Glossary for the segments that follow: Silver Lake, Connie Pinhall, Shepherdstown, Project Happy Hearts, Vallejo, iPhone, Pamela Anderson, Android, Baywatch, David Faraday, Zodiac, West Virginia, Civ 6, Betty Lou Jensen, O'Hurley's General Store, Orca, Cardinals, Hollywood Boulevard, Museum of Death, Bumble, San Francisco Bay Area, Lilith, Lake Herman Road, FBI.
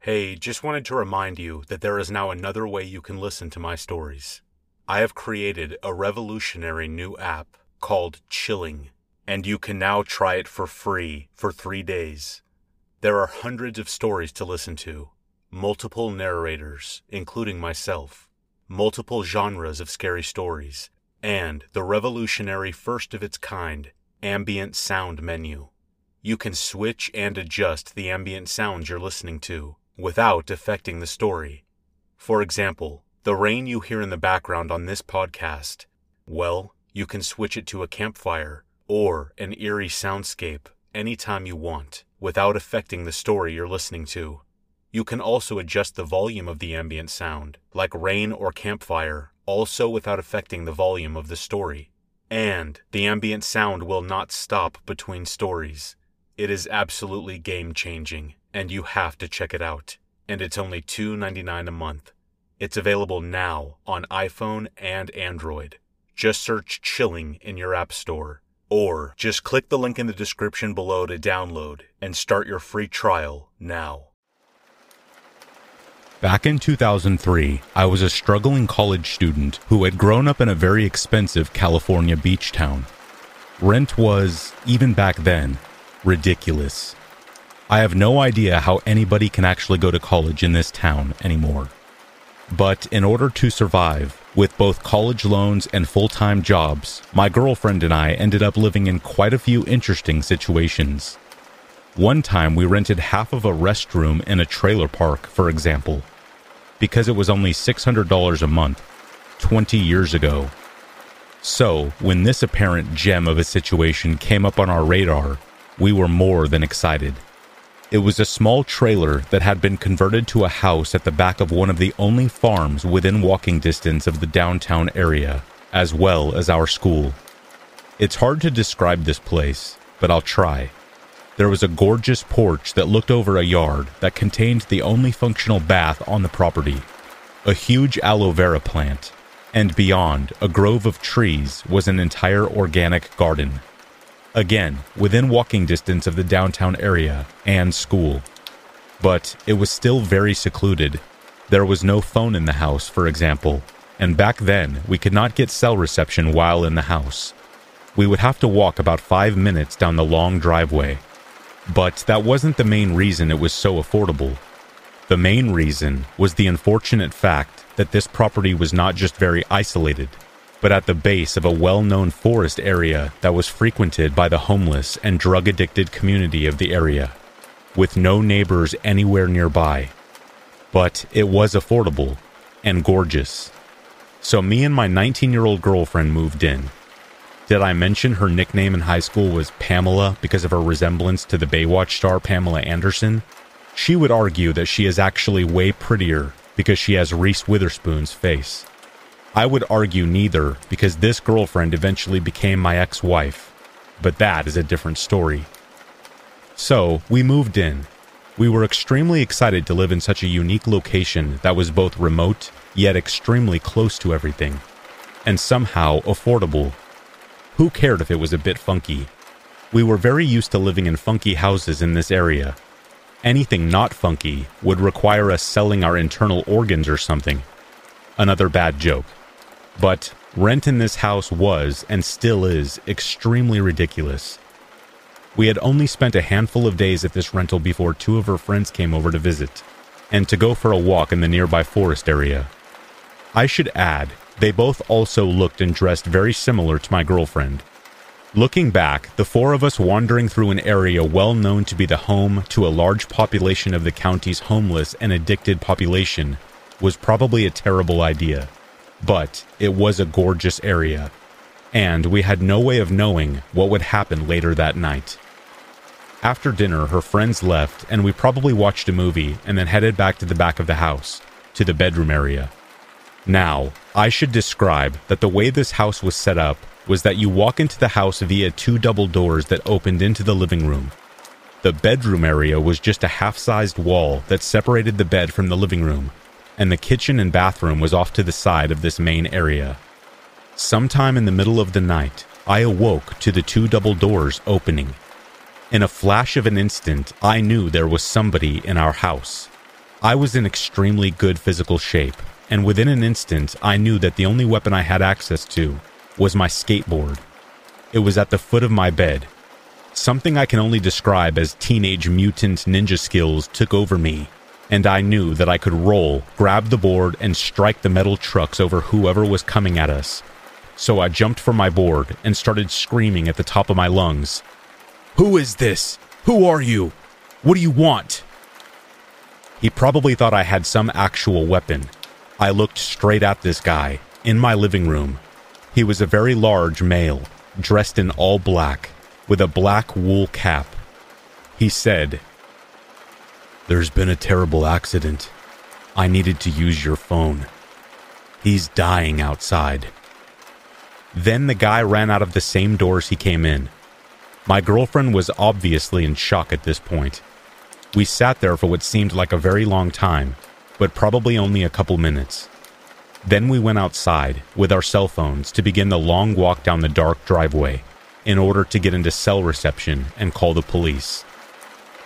Hey, just wanted to remind you that there is now another way you can listen to my stories. I have created a revolutionary new app called Chilling, and you can now try it for free for 3 days. There are hundreds of stories to listen to, multiple narrators, including myself, multiple genres of scary stories, and the revolutionary first of its kind ambient sound menu. You can switch and adjust the ambient sounds you're listening to without affecting the story. For example, the rain you hear in the background on this podcast, well, you can switch it to a campfire or an eerie soundscape anytime you want without affecting the story you're listening to. You can also adjust the volume of the ambient sound, like rain or campfire, also without affecting the volume of the story. And the ambient sound will not stop between stories. It is absolutely game-changing, and you have to check it out. And it's only $2.99 a month. It's available now on iPhone and Android. Just search Chilling in your app store, or just click the link in the description below to download and start your free trial now. Back in 2003, I was a struggling college student who had grown up in a very expensive California beach town. Rent was, even back then, ridiculous. I have no idea how anybody can actually go to college in this town anymore. But in order to survive, with both college loans and full-time jobs, my girlfriend and I ended up living in quite a few interesting situations. One time we rented half of a restroom in a trailer park, for example, because it was only $600 a month, 20 years ago. So, when this apparent gem of a situation came up on our radar, we were more than excited. It was a small trailer that had been converted to a house at the back of one of the only farms within walking distance of the downtown area, as well as our school. It's hard to describe this place, but I'll try. There was a gorgeous porch that looked over a yard that contained the only functional bath on the property, a huge aloe vera plant, and beyond, a grove of trees was an entire organic garden. Again, within walking distance of the downtown area and school. But it was still very secluded. There was no phone in the house, for example, and back then we could not get cell reception while in the house. We would have to walk about 5 minutes down the long driveway. But that wasn't the main reason it was so affordable. The main reason was the unfortunate fact that this property was not just very isolated, but at the base of a well-known forest area that was frequented by the homeless and drug-addicted community of the area, with no neighbors anywhere nearby. But it was affordable and gorgeous. So me and my 19-year-old girlfriend moved in. Did I mention her nickname in high school was Pamela because of her resemblance to the Baywatch star Pamela Anderson? She would argue that she is actually way prettier because she has Reese Witherspoon's face. I would argue neither, because this girlfriend eventually became my ex-wife, but that is a different story. So, we moved in. We were extremely excited to live in such a unique location that was both remote, yet extremely close to everything, and somehow affordable. Who cared if it was a bit funky? We were very used to living in funky houses in this area. Anything not funky would require us selling our internal organs or something. Another bad joke. But rent in this house was, and still is, extremely ridiculous. We had only spent a handful of days at this rental before two of her friends came over to visit, and to go for a walk in the nearby forest area. I should add, they both also looked and dressed very similar to my girlfriend. Looking back, the four of us wandering through an area well known to be the home to a large population of the county's homeless and addicted population was probably a terrible idea. But it was a gorgeous area, and we had no way of knowing what would happen later that night. After dinner, her friends left, and we probably watched a movie and then headed back to the back of the house, to the bedroom area, Now, I should describe that the way this house was set up was that you walk into the house via two double doors that opened into the living room. The bedroom area was just a half-sized wall that separated the bed from the living room, and the kitchen and bathroom was off to the side of this main area. Sometime in the middle of the night, I awoke to the two double doors opening. In a flash of an instant, I knew there was somebody in our house. I was in extremely good physical shape, and within an instant, I knew that the only weapon I had access to was my skateboard. It was at the foot of my bed. Something I can only describe as teenage mutant ninja skills took over me, and I knew that I could roll, grab the board, and strike the metal trucks over whoever was coming at us. So I jumped from my board and started screaming at the top of my lungs, "Who is this? Who are you? What do you want?" He probably thought I had some actual weapon. I looked straight at this guy, in my living room. He was a very large male, dressed in all black, with a black wool cap. He said, "There's been a terrible accident. I needed to use your phone. He's dying outside." Then the guy ran out of the same doors he came in. My girlfriend was obviously in shock at this point. We sat there for what seemed like a very long time, but probably only a couple minutes. Then we went outside with our cell phones to begin the long walk down the dark driveway in order to get into cell reception and call the police.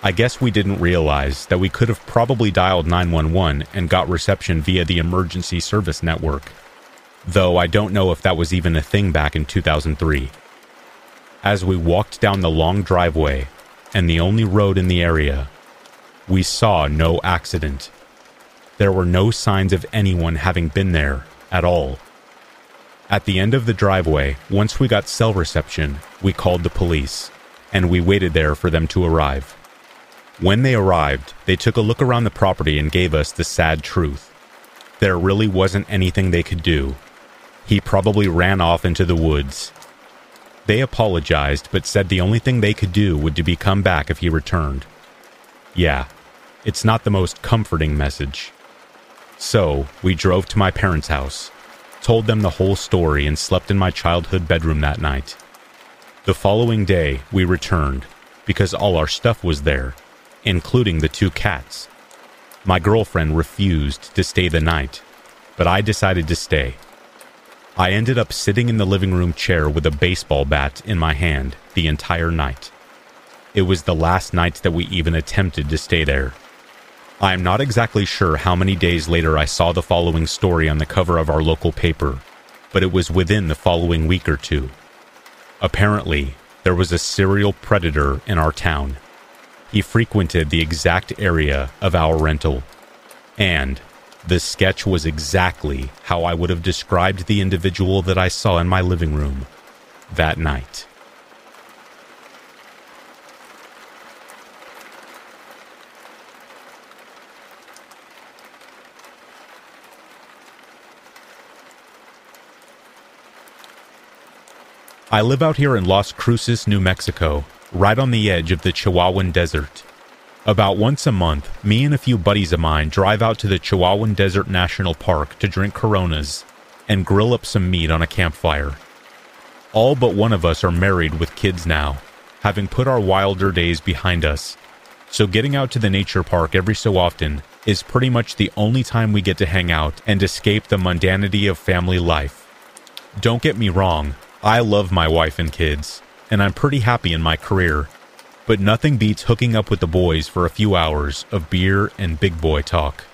I guess we didn't realize that we could have probably dialed 911 and got reception via the emergency service network, though I don't know if that was even a thing back in 2003. As we walked down the long driveway, and the only road in the area, we saw no accident. There were no signs of anyone having been there at all. At the end of the driveway, once we got cell reception, we called the police, and we waited there for them to arrive. When they arrived, they took a look around the property and gave us the sad truth. There really wasn't anything they could do. He probably ran off into the woods. They apologized, but said the only thing they could do would be come back if he returned. Yeah, it's not the most comforting message. So, we drove to my parents' house, told them the whole story, and slept in my childhood bedroom that night. The following day, we returned, because all our stuff was there, including the two cats. My girlfriend refused to stay the night, but I decided to stay. I ended up sitting in the living room chair with a baseball bat in my hand the entire night. It was the last night that we even attempted to stay there. I am not exactly sure how many days later I saw the following story on the cover of our local paper, but it was within the following week or two. Apparently, there was a serial predator in our town. He frequented the exact area of our rental, and the sketch was exactly how I would have described the individual that I saw in my living room that night. I live out here in Las Cruces, New Mexico, right on the edge of the Chihuahuan Desert. About once a month, me and a few buddies of mine drive out to the Chihuahuan Desert National Park to drink Coronas and grill up some meat on a campfire. All but one of us are married with kids now, having put our wilder days behind us, so getting out to the nature park every so often is pretty much the only time we get to hang out and escape the mundanity of family life. Don't get me wrong, I love my wife and kids, and I'm pretty happy in my career, but nothing beats hooking up with the boys for a few hours of beer and big boy talk.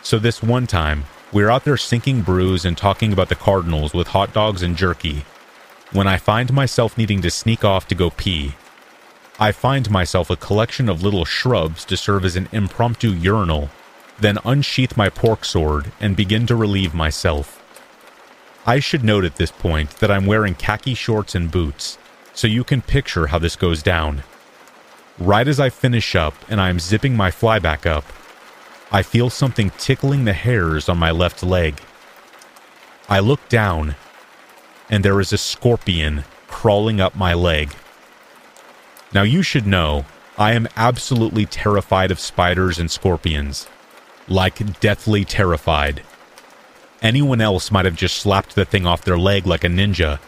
So this one time, we're out there sinking brews and talking about the Cardinals with hot dogs and jerky, when I find myself needing to sneak off to go pee. I find myself a collection of little shrubs to serve as an impromptu urinal, then unsheath my pork sword and begin to relieve myself. I should note at this point that I'm wearing khaki shorts and boots, so you can picture how this goes down. Right as I finish up and I am zipping my fly back up, I feel something tickling the hairs on my left leg. I look down, and there is a scorpion crawling up my leg. Now you should know, I am absolutely terrified of spiders and scorpions. Like, deathly terrified. Anyone else might have just slapped the thing off their leg like a ninja,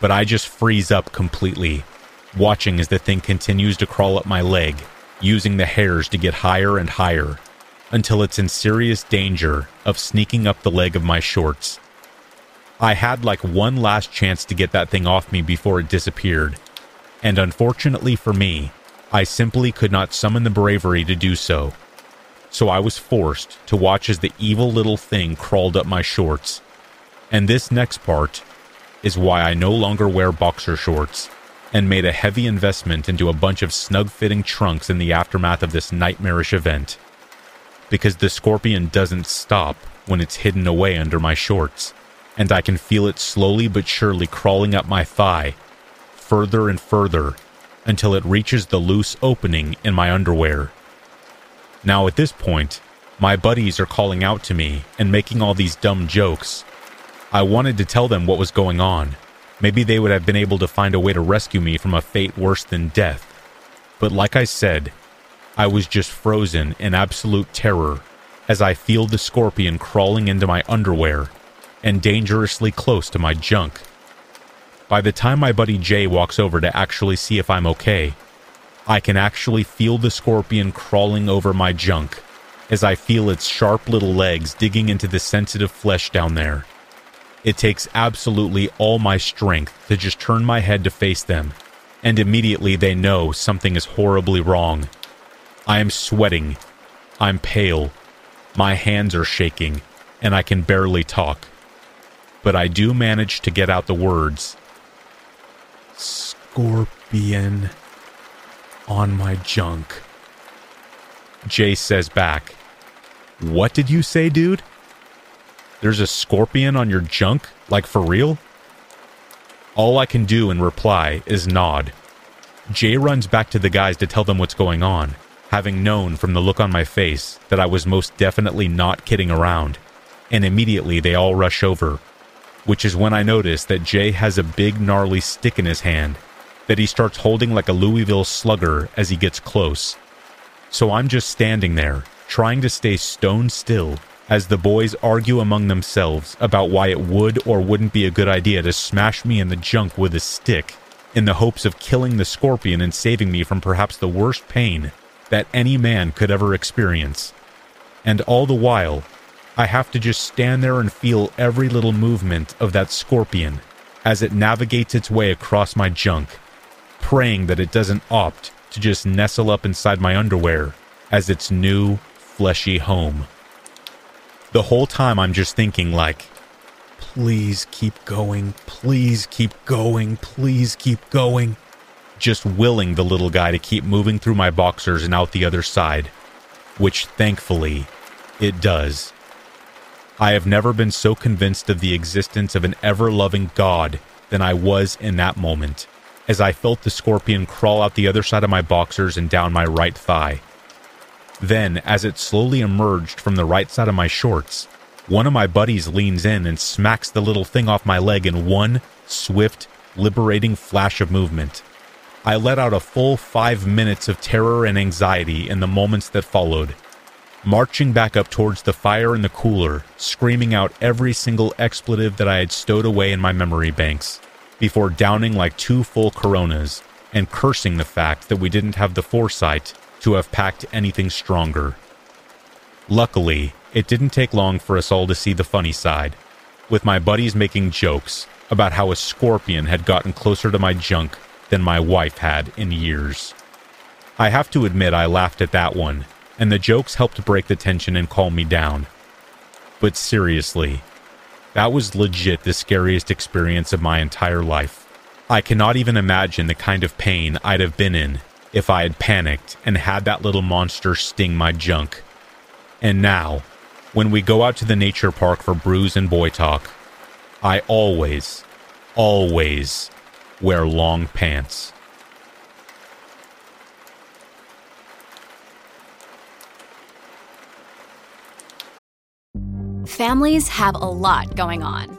but I just freeze up completely, watching as the thing continues to crawl up my leg, using the hairs to get higher and higher, until it's in serious danger of sneaking up the leg of my shorts. I had like one last chance to get that thing off me before it disappeared, and unfortunately for me, I simply could not summon the bravery to do so. So I was forced to watch as the evil little thing crawled up my shorts. And this next part is why I no longer wear boxer shorts and made a heavy investment into a bunch of snug-fitting trunks in the aftermath of this nightmarish event. Because the scorpion doesn't stop when it's hidden away under my shorts, and I can feel it slowly but surely crawling up my thigh, further and further, until it reaches the loose opening in my underwear. Now at this point, my buddies are calling out to me and making all these dumb jokes. I wanted to tell them what was going on. Maybe they would have been able to find a way to rescue me from a fate worse than death. But like I said, I was just frozen in absolute terror as I feel the scorpion crawling into my underwear and dangerously close to my junk. By the time my buddy Jay walks over to actually see if I'm okay, I can actually feel the scorpion crawling over my junk as I feel its sharp little legs digging into the sensitive flesh down there. It takes absolutely all my strength to just turn my head to face them, and immediately they know something is horribly wrong. I am sweating, I'm pale, my hands are shaking, and I can barely talk. But I do manage to get out the words, "Scorpion on my junk." Jay says back, "What did you say, dude? There's a scorpion on your junk? Like for real?" All I can do in reply is nod. Jay runs back to the guys to tell them what's going on, having known from the look on my face that I was most definitely not kidding around, and immediately they all rush over, which is when I notice that Jay has a big gnarly stick in his hand that he starts holding like a Louisville slugger as he gets close. So I'm just standing there, trying to stay stone still as the boys argue among themselves about why it would or wouldn't be a good idea to smash me in the junk with a stick in the hopes of killing the scorpion and saving me from perhaps the worst pain that any man could ever experience. And all the while, I have to just stand there and feel every little movement of that scorpion as it navigates its way across my junk, praying that it doesn't opt to just nestle up inside my underwear as its new, fleshy home. The whole time I'm just thinking like, please keep going, please keep going, please keep going. Just willing the little guy to keep moving through my boxers and out the other side, which thankfully it does. I have never been so convinced of the existence of an ever-loving God than I was in that moment, as I felt the scorpion crawl out the other side of my boxers and down my right thigh. Then, as it slowly emerged from the right side of my shorts, one of my buddies leans in and smacks the little thing off my leg in one swift, liberating flash of movement. I let out a full 5 minutes of terror and anxiety in the moments that followed, marching back up towards the fire in the cooler, screaming out every single expletive that I had stowed away in my memory banks, before downing like 2 full Coronas and cursing the fact that we didn't have the foresight to have packed anything stronger. Luckily, it didn't take long for us all to see the funny side, with my buddies making jokes about how a scorpion had gotten closer to my junk than my wife had in years. I have to admit I laughed at that one, and the jokes helped break the tension and calm me down. But seriously, that was legit the scariest experience of my entire life. I cannot even imagine the kind of pain I'd have been in if I had panicked and had that little monster sting my junk. And now, when we go out to the nature park for brews and boy talk, I always wear long pants. Families have a lot going on.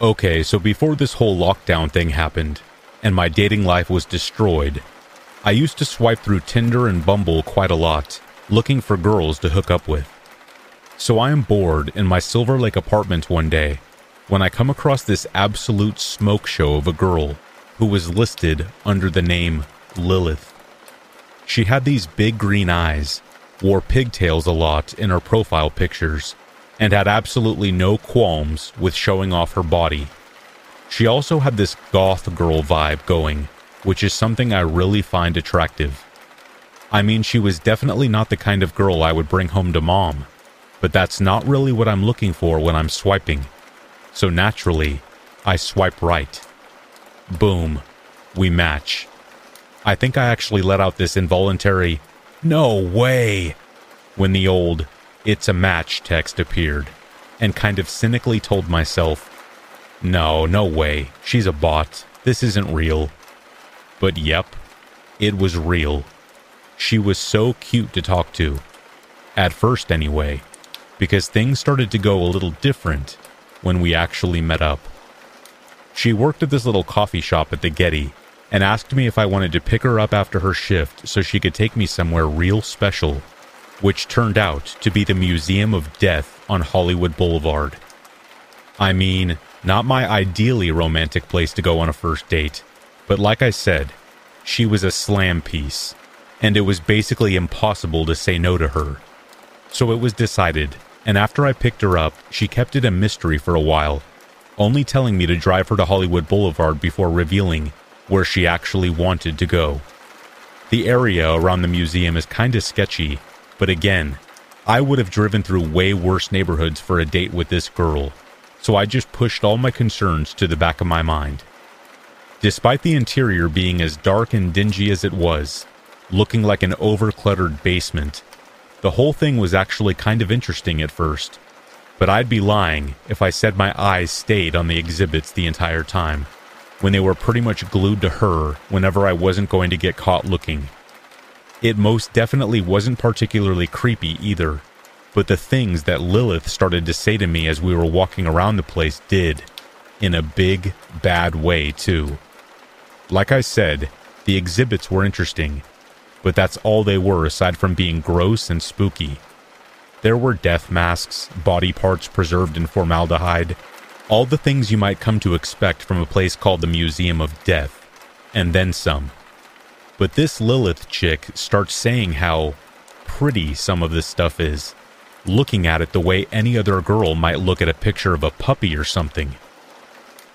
Okay, so before this whole lockdown thing happened, and my dating life was destroyed, I used to swipe through Tinder and Bumble quite a lot, looking for girls to hook up with. So I am bored in my Silver Lake apartment one day, when I come across this absolute smoke show of a girl who was listed under the name Lilith. She had these big green eyes, wore pigtails a lot in her profile pictures, and had absolutely no qualms with showing off her body. She also had this goth girl vibe going, which is something I really find attractive. I mean, she was definitely not the kind of girl I would bring home to mom, but that's not really what I'm looking for when I'm swiping. So naturally, I swipe right. Boom. We match. I think I actually let out this involuntary, "No way," when the old "It's a match" text appeared, and kind of cynically told myself, no way, she's a bot, this isn't real. But yep, it was real. She was so cute to talk to. At first anyway, because things started to go a little different when we actually met up. She worked at this little coffee shop at the Getty, and asked me if I wanted to pick her up after her shift so she could take me somewhere real special, which turned out to be the Museum of Death on Hollywood Boulevard. I mean, not my ideally romantic place to go on a first date, but like I said, she was a slam piece, and it was basically impossible to say no to her. So it was decided, and after I picked her up, she kept it a mystery for a while, only telling me to drive her to Hollywood Boulevard before revealing where she actually wanted to go. The area around the museum is kinda sketchy, but again, I would have driven through way worse neighborhoods for a date with this girl, so I just pushed all my concerns to the back of my mind. Despite the interior being as dark and dingy as it was, looking like an over-cluttered basement, the whole thing was actually kind of interesting at first, but I'd be lying if I said my eyes stayed on the exhibits the entire time, when they were pretty much glued to her whenever I wasn't going to get caught looking. It most definitely wasn't particularly creepy either, but the things that Lilith started to say to me as we were walking around the place did, in a big, bad way too. Like I said, the exhibits were interesting, but that's all they were aside from being gross and spooky. There were death masks, body parts preserved in formaldehyde, all the things you might come to expect from a place called the Museum of Death, and then some. But this Lilith chick starts saying how pretty some of this stuff is, looking at it the way any other girl might look at a picture of a puppy or something.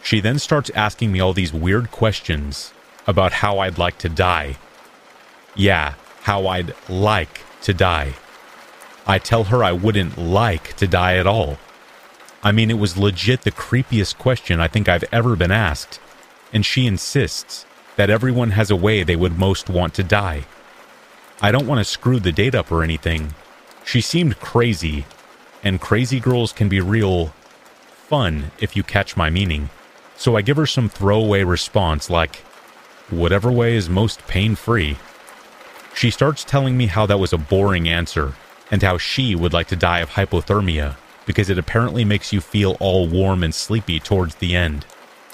She then starts asking me all these weird questions about how I'd like to die. Yeah, how I'd like to die. I tell her I wouldn't like to die at all. I mean, it was legit the creepiest question I think I've ever been asked, and she insists that everyone has a way they would most want to die. I don't want to screw the date up or anything. She seemed crazy, and crazy girls can be real fun if you catch my meaning. So I give her some throwaway response like, whatever way is most pain-free. She starts telling me how that was a boring answer, and how she would like to die of hypothermia, because it apparently makes you feel all warm and sleepy towards the end.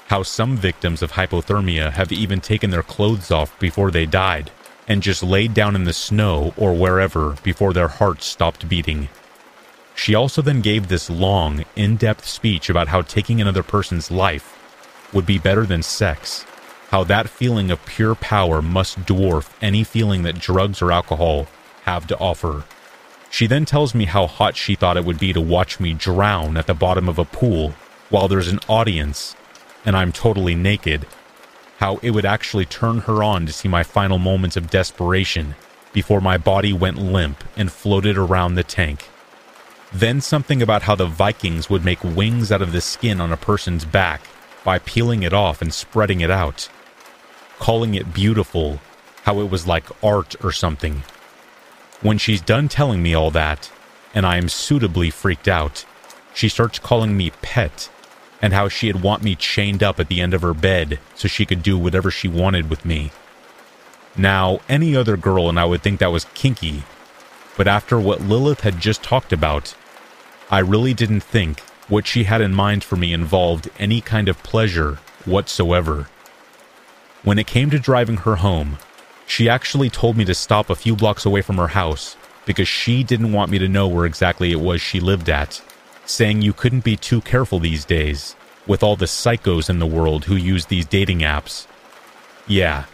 How some victims of hypothermia have even taken their clothes off before they died, and just laid down in the snow or wherever before their hearts stopped beating. She also then gave this long, in-depth speech about how taking another person's life would be better than sex, how that feeling of pure power must dwarf any feeling that drugs or alcohol have to offer. She then tells me how hot she thought it would be to watch me drown at the bottom of a pool while there's an audience and I'm totally naked, how it would actually turn her on to see my final moments of desperation before my body went limp and floated around the tank. Then something about how the Vikings would make wings out of the skin on a person's back by peeling it off and spreading it out. Calling it beautiful, how it was like art or something. When she's done telling me all that, and I am suitably freaked out, she starts calling me pet, and how she'd want me chained up at the end of her bed so she could do whatever she wanted with me. Now, any other girl and I would think that was kinky, but after what Lilith had just talked about, I really didn't think what she had in mind for me involved any kind of pleasure whatsoever. When it came to driving her home, she actually told me to stop a few blocks away from her house because she didn't want me to know where exactly it was she lived at, saying you couldn't be too careful these days with all the psychos in the world who use these dating apps. Yeah,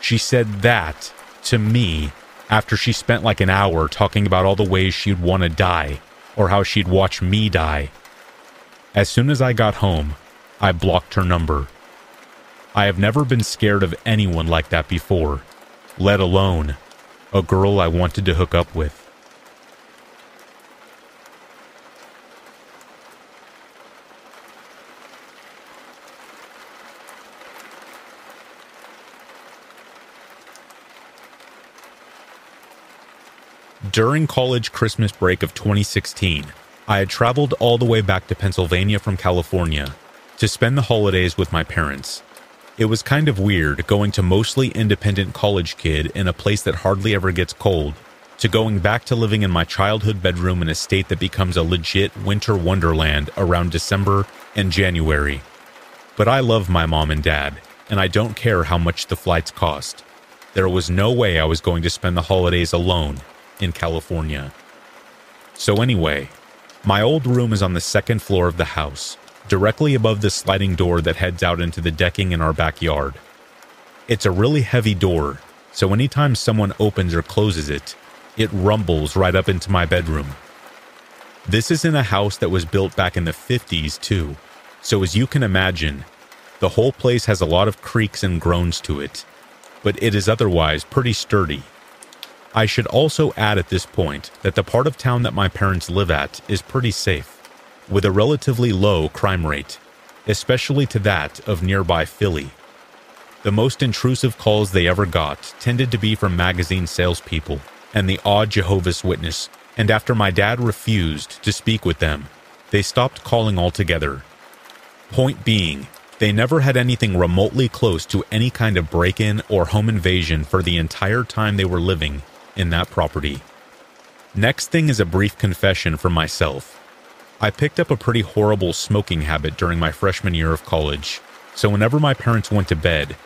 she said that to me after she spent like an hour talking about all the ways she'd want to die or how she'd watch me die. As soon as I got home, I blocked her number. I have never been scared of anyone like that before, let alone a girl I wanted to hook up with. During college Christmas break of 2016, I had traveled all the way back to Pennsylvania from California to spend the holidays with my parents. It was kind of weird going to mostly independent college kid in a place that hardly ever gets cold, to going back to living in my childhood bedroom in a state that becomes a legit winter wonderland around December and January. But I love my mom and dad, and I don't care how much the flights cost. There was no way I was going to spend the holidays alone in California. So anyway, my old room is on the second floor of the house, directly above the sliding door that heads out into the decking in our backyard. It's a really heavy door, so anytime someone opens or closes it, it rumbles right up into my bedroom. This is in a house that was built back in the 50s too, so as you can imagine, the whole place has a lot of creaks and groans to it, but it is otherwise pretty sturdy. I should also add at this point that the part of town that my parents live at is pretty safe, with a relatively low crime rate, especially to that of nearby Philly. The most intrusive calls they ever got tended to be from magazine salespeople and the odd Jehovah's Witness, and after my dad refused to speak with them, they stopped calling altogether. Point being, they never had anything remotely close to any kind of break-in or home invasion for the entire time they were living in that property. Next thing is a brief confession from myself. I picked up a pretty horrible smoking habit during my freshman year of college, so whenever my parents went to bed,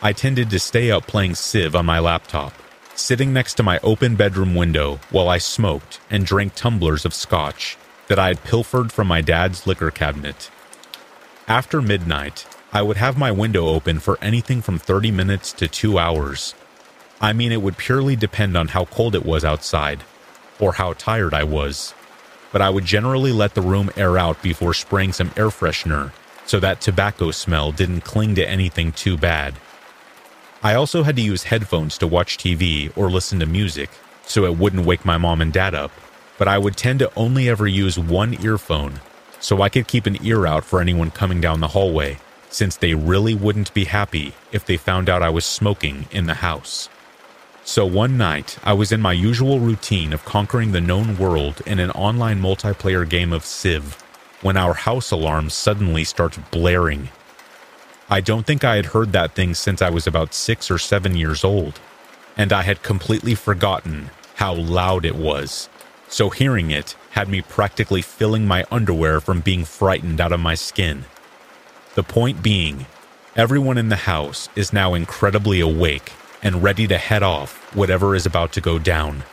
I tended to stay up playing Civ on my laptop, sitting next to my open bedroom window while I smoked and drank tumblers of scotch that I had pilfered from my dad's liquor cabinet. After midnight, I would have my window open for anything from 30 minutes to 2 hours. I mean, it would purely depend on how cold it was outside, or how tired I was. But I would generally let the room air out before spraying some air freshener so that tobacco smell didn't cling to anything too bad. I also had to use headphones to watch TV or listen to music so it wouldn't wake my mom and dad up, but I would tend to only ever use one earphone so I could keep an ear out for anyone coming down the hallway, since they really wouldn't be happy if they found out I was smoking in the house. So one night, I was in my usual routine of conquering the known world in an online multiplayer game of Civ when our house alarm suddenly starts blaring. I don't think I had heard that thing since I was about 6 or 7 years old, and I had completely forgotten how loud it was, so hearing it had me practically filling my underwear from being frightened out of my skin. The point being, everyone in the house is now incredibly awake and ready to head off whatever is about to go down.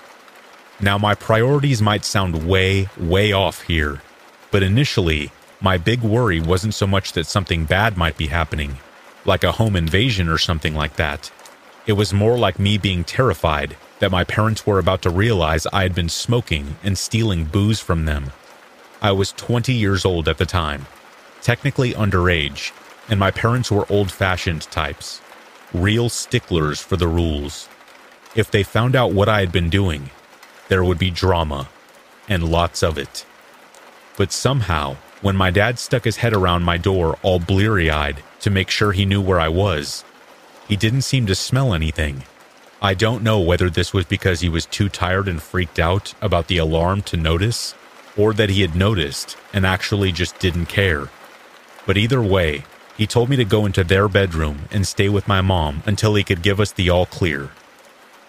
Now, my priorities might sound way, way off here, but initially, my big worry wasn't so much that something bad might be happening, like a home invasion or something like that. It was more like me being terrified that my parents were about to realize I had been smoking and stealing booze from them. I was 20 years old at the time, technically underage, and my parents were old-fashioned types. Real sticklers for the rules. If they found out what I had been doing, there would be drama, and lots of it. But somehow, when my dad stuck his head around my door all bleary-eyed to make sure he knew where I was, he didn't seem to smell anything. I don't know whether this was because he was too tired and freaked out about the alarm to notice, or that he had noticed and actually just didn't care. But either way, he told me to go into their bedroom and stay with my mom until he could give us the all clear.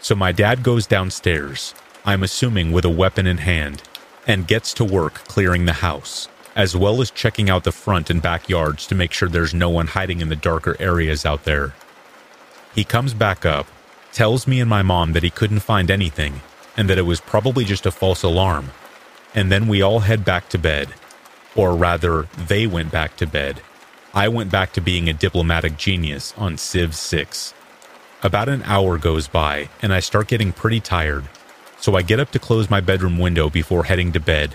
So my dad goes downstairs, I'm assuming with a weapon in hand, and gets to work clearing the house, as well as checking out the front and backyards to make sure there's no one hiding in the darker areas out there. He comes back up, tells me and my mom that he couldn't find anything and that it was probably just a false alarm, and then we all head back to bed. Or rather, they went back to bed. I went back to being a diplomatic genius on Civ 6. About an hour goes by, and I start getting pretty tired, so I get up to close my bedroom window before heading to bed,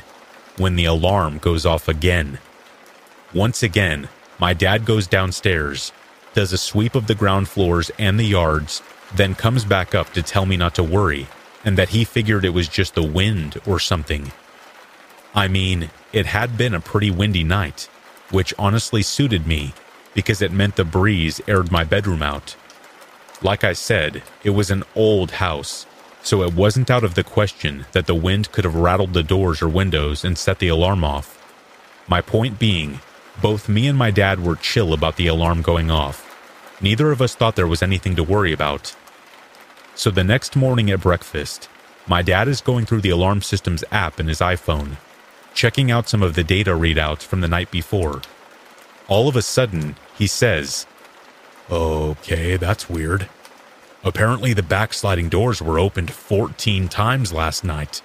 when the alarm goes off again. Once again, my dad goes downstairs, does a sweep of the ground floors and the yards, then comes back up to tell me not to worry, and that he figured it was just the wind or something. I mean, it had been a pretty windy night, which honestly suited me, because it meant the breeze aired my bedroom out. Like I said, it was an old house, so it wasn't out of the question that the wind could have rattled the doors or windows and set the alarm off. My point being, both me and my dad were chill about the alarm going off. Neither of us thought there was anything to worry about. So the next morning at breakfast, my dad is going through the alarm system's app in his iPhone, checking out some of the data readouts from the night before. All of a sudden, he says, "Okay, that's weird. Apparently the backsliding doors were opened 14 times last night."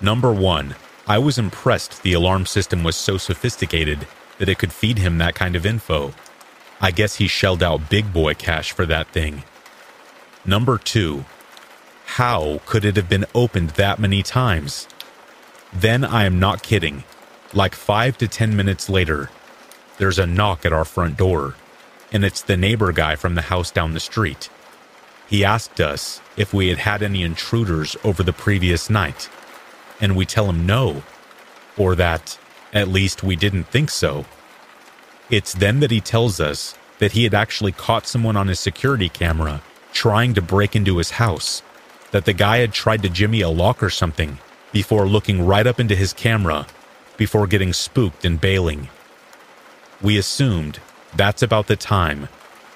Number one, I was impressed the alarm system was so sophisticated that it could feed him that kind of info. I guess he shelled out big boy cash for that thing. Number two, how could it have been opened that many times? Then I am not kidding. Like 5 to 10 minutes later, there's a knock at our front door, and it's the neighbor guy from the house down the street. He asked us if we had had any intruders over the previous night, and we tell him no, or that at least we didn't think so. It's then that he tells us that he had actually caught someone on his security camera trying to break into his house, that the guy had tried to jimmy a lock or something before looking right up into his camera, before getting spooked and bailing. We assumed that's about the time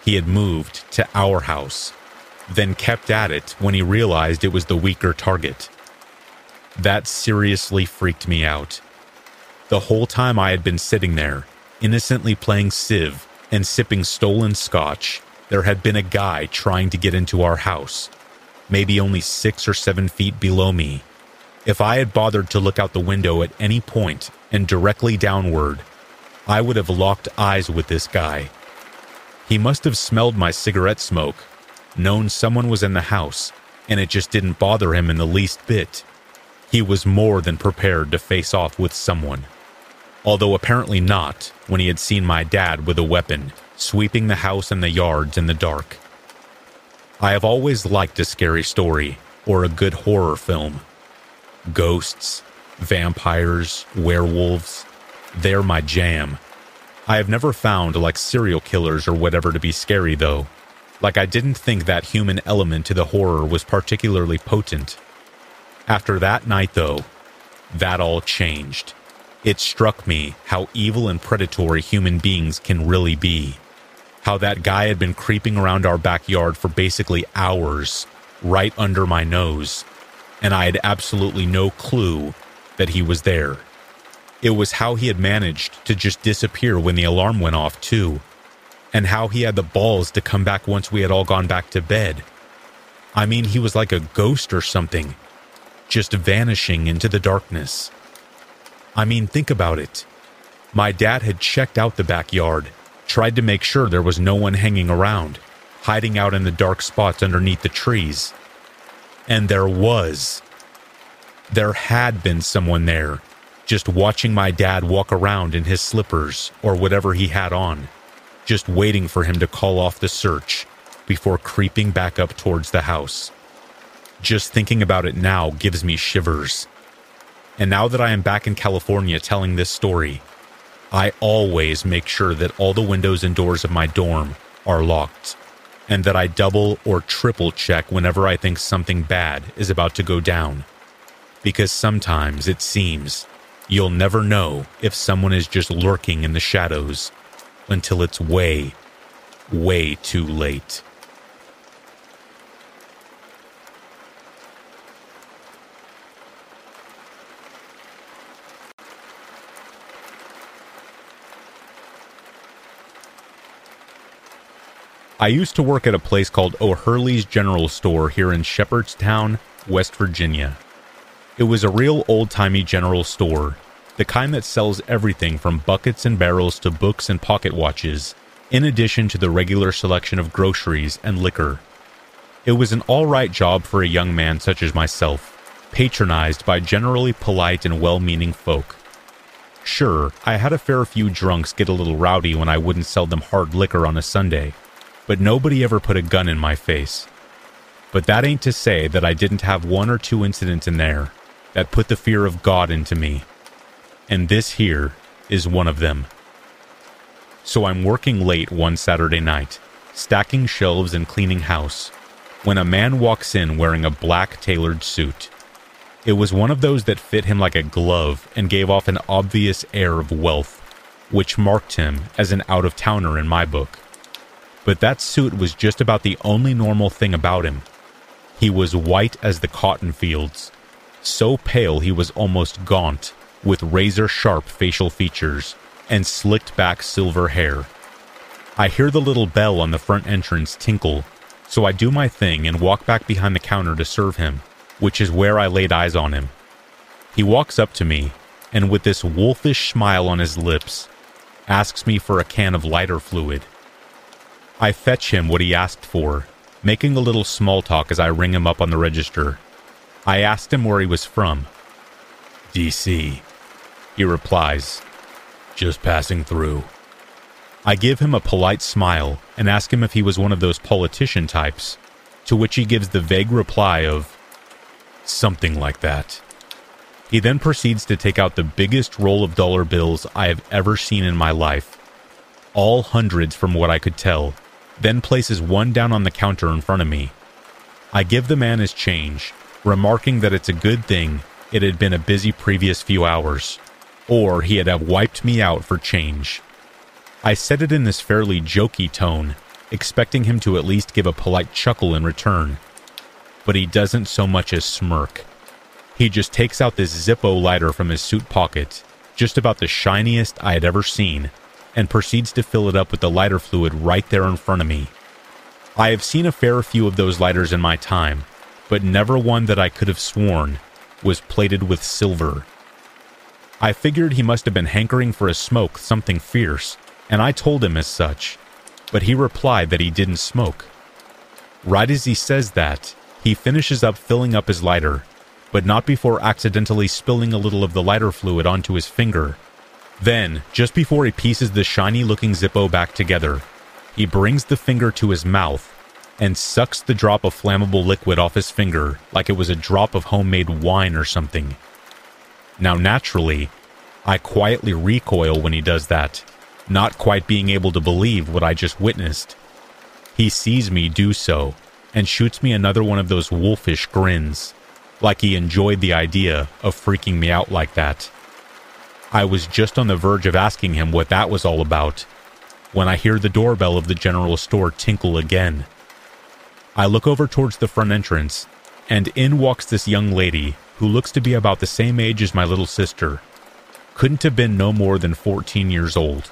he had moved to our house, then kept at it when he realized it was the weaker target. That seriously freaked me out. The whole time I had been sitting there, innocently playing Civ and sipping stolen scotch, there had been a guy trying to get into our house, maybe only 6 or 7 feet below me. If I had bothered to look out the window at any point and directly downward, I would have locked eyes with this guy. He must have smelled my cigarette smoke, known someone was in the house, and it just didn't bother him in the least bit. He was more than prepared to face off with someone, although apparently not when he had seen my dad with a weapon, sweeping the house and the yards in the dark. I have always liked a scary story or a good horror film. Ghosts, vampires, werewolves, they're my jam. I have never found like serial killers or whatever to be scary though. Like I didn't think that human element to the horror was particularly potent. After that night though, that all changed. It struck me how evil and predatory human beings can really be. How that guy had been creeping around our backyard for basically hours, right under my nose, and I had absolutely no clue that he was there. It was how he had managed to just disappear when the alarm went off too, and how he had the balls to come back once we had all gone back to bed. I mean, he was like a ghost or something, just vanishing into the darkness. I mean, think about it. My dad had checked out the backyard, tried to make sure there was no one hanging around, hiding out in the dark spots underneath the trees. And there was. There had been someone there, just watching my dad walk around in his slippers or whatever he had on, just waiting for him to call off the search before creeping back up towards the house. Just thinking about it now gives me shivers. And now that I am back in California telling this story, I always make sure that all the windows and doors of my dorm are locked, and that I double or triple check whenever I think something bad is about to go down. Because sometimes it seems you'll never know if someone is just lurking in the shadows until it's way, way too late. I used to work at a place called O'Hurley's General Store here in Shepherdstown, West Virginia. It was a real old-timey general store, the kind that sells everything from buckets and barrels to books and pocket watches, in addition to the regular selection of groceries and liquor. It was an all-right job for a young man such as myself, patronized by generally polite and well-meaning folk. Sure, I had a fair few drunks get a little rowdy when I wouldn't sell them hard liquor on a Sunday, but nobody ever put a gun in my face. But that ain't to say that I didn't have one or two incidents in there that put the fear of God into me. And this here is one of them. So I'm working late one Saturday night, stacking shelves and cleaning house, when a man walks in wearing a black tailored suit. It was one of those that fit him like a glove and gave off an obvious air of wealth, which marked him as an out-of-towner in my book. But that suit was just about the only normal thing about him. He was white as the cotton fields, so pale he was almost gaunt, with razor-sharp facial features and slicked-back silver hair. I hear the little bell on the front entrance tinkle, so I do my thing and walk back behind the counter to serve him, which is where I laid eyes on him. He walks up to me, and with this wolfish smile on his lips, asks me for a can of lighter fluid. I fetch him what he asked for, making a little small talk as I ring him up on the register. I asked him where he was from. DC, he replies. Just passing through. I give him a polite smile and ask him if he was one of those politician types, to which he gives the vague reply of something like that. He then proceeds to take out the biggest roll of dollar bills I have ever seen in my life, all hundreds from what I could tell, then places one down on the counter in front of me. I give the man his change, remarking that it's a good thing it had been a busy previous few hours, or he'd have wiped me out for change. I said it in this fairly jokey tone, expecting him to at least give a polite chuckle in return, but he doesn't so much as smirk. He just takes out this Zippo lighter from his suit pocket, just about the shiniest I had ever seen, and proceeds to fill it up with the lighter fluid right there in front of me. I have seen a fair few of those lighters in my time, but never one that I could have sworn was plated with silver. I figured he must have been hankering for a smoke, something fierce, and I told him as such, but he replied that he didn't smoke. Right as he says that, he finishes up filling up his lighter, but not before accidentally spilling a little of the lighter fluid onto his finger. Then, just before he pieces the shiny-looking Zippo back together, he brings the finger to his mouth and sucks the drop of flammable liquid off his finger like it was a drop of homemade wine or something. Now naturally, I quietly recoil when he does that, not quite being able to believe what I just witnessed. He sees me do so and shoots me another one of those wolfish grins, like he enjoyed the idea of freaking me out like that. I was just on the verge of asking him what that was all about when I hear the doorbell of the general store tinkle again. I look over towards the front entrance, and in walks this young lady who looks to be about the same age as my little sister. Couldn't have been no more than 14 years old.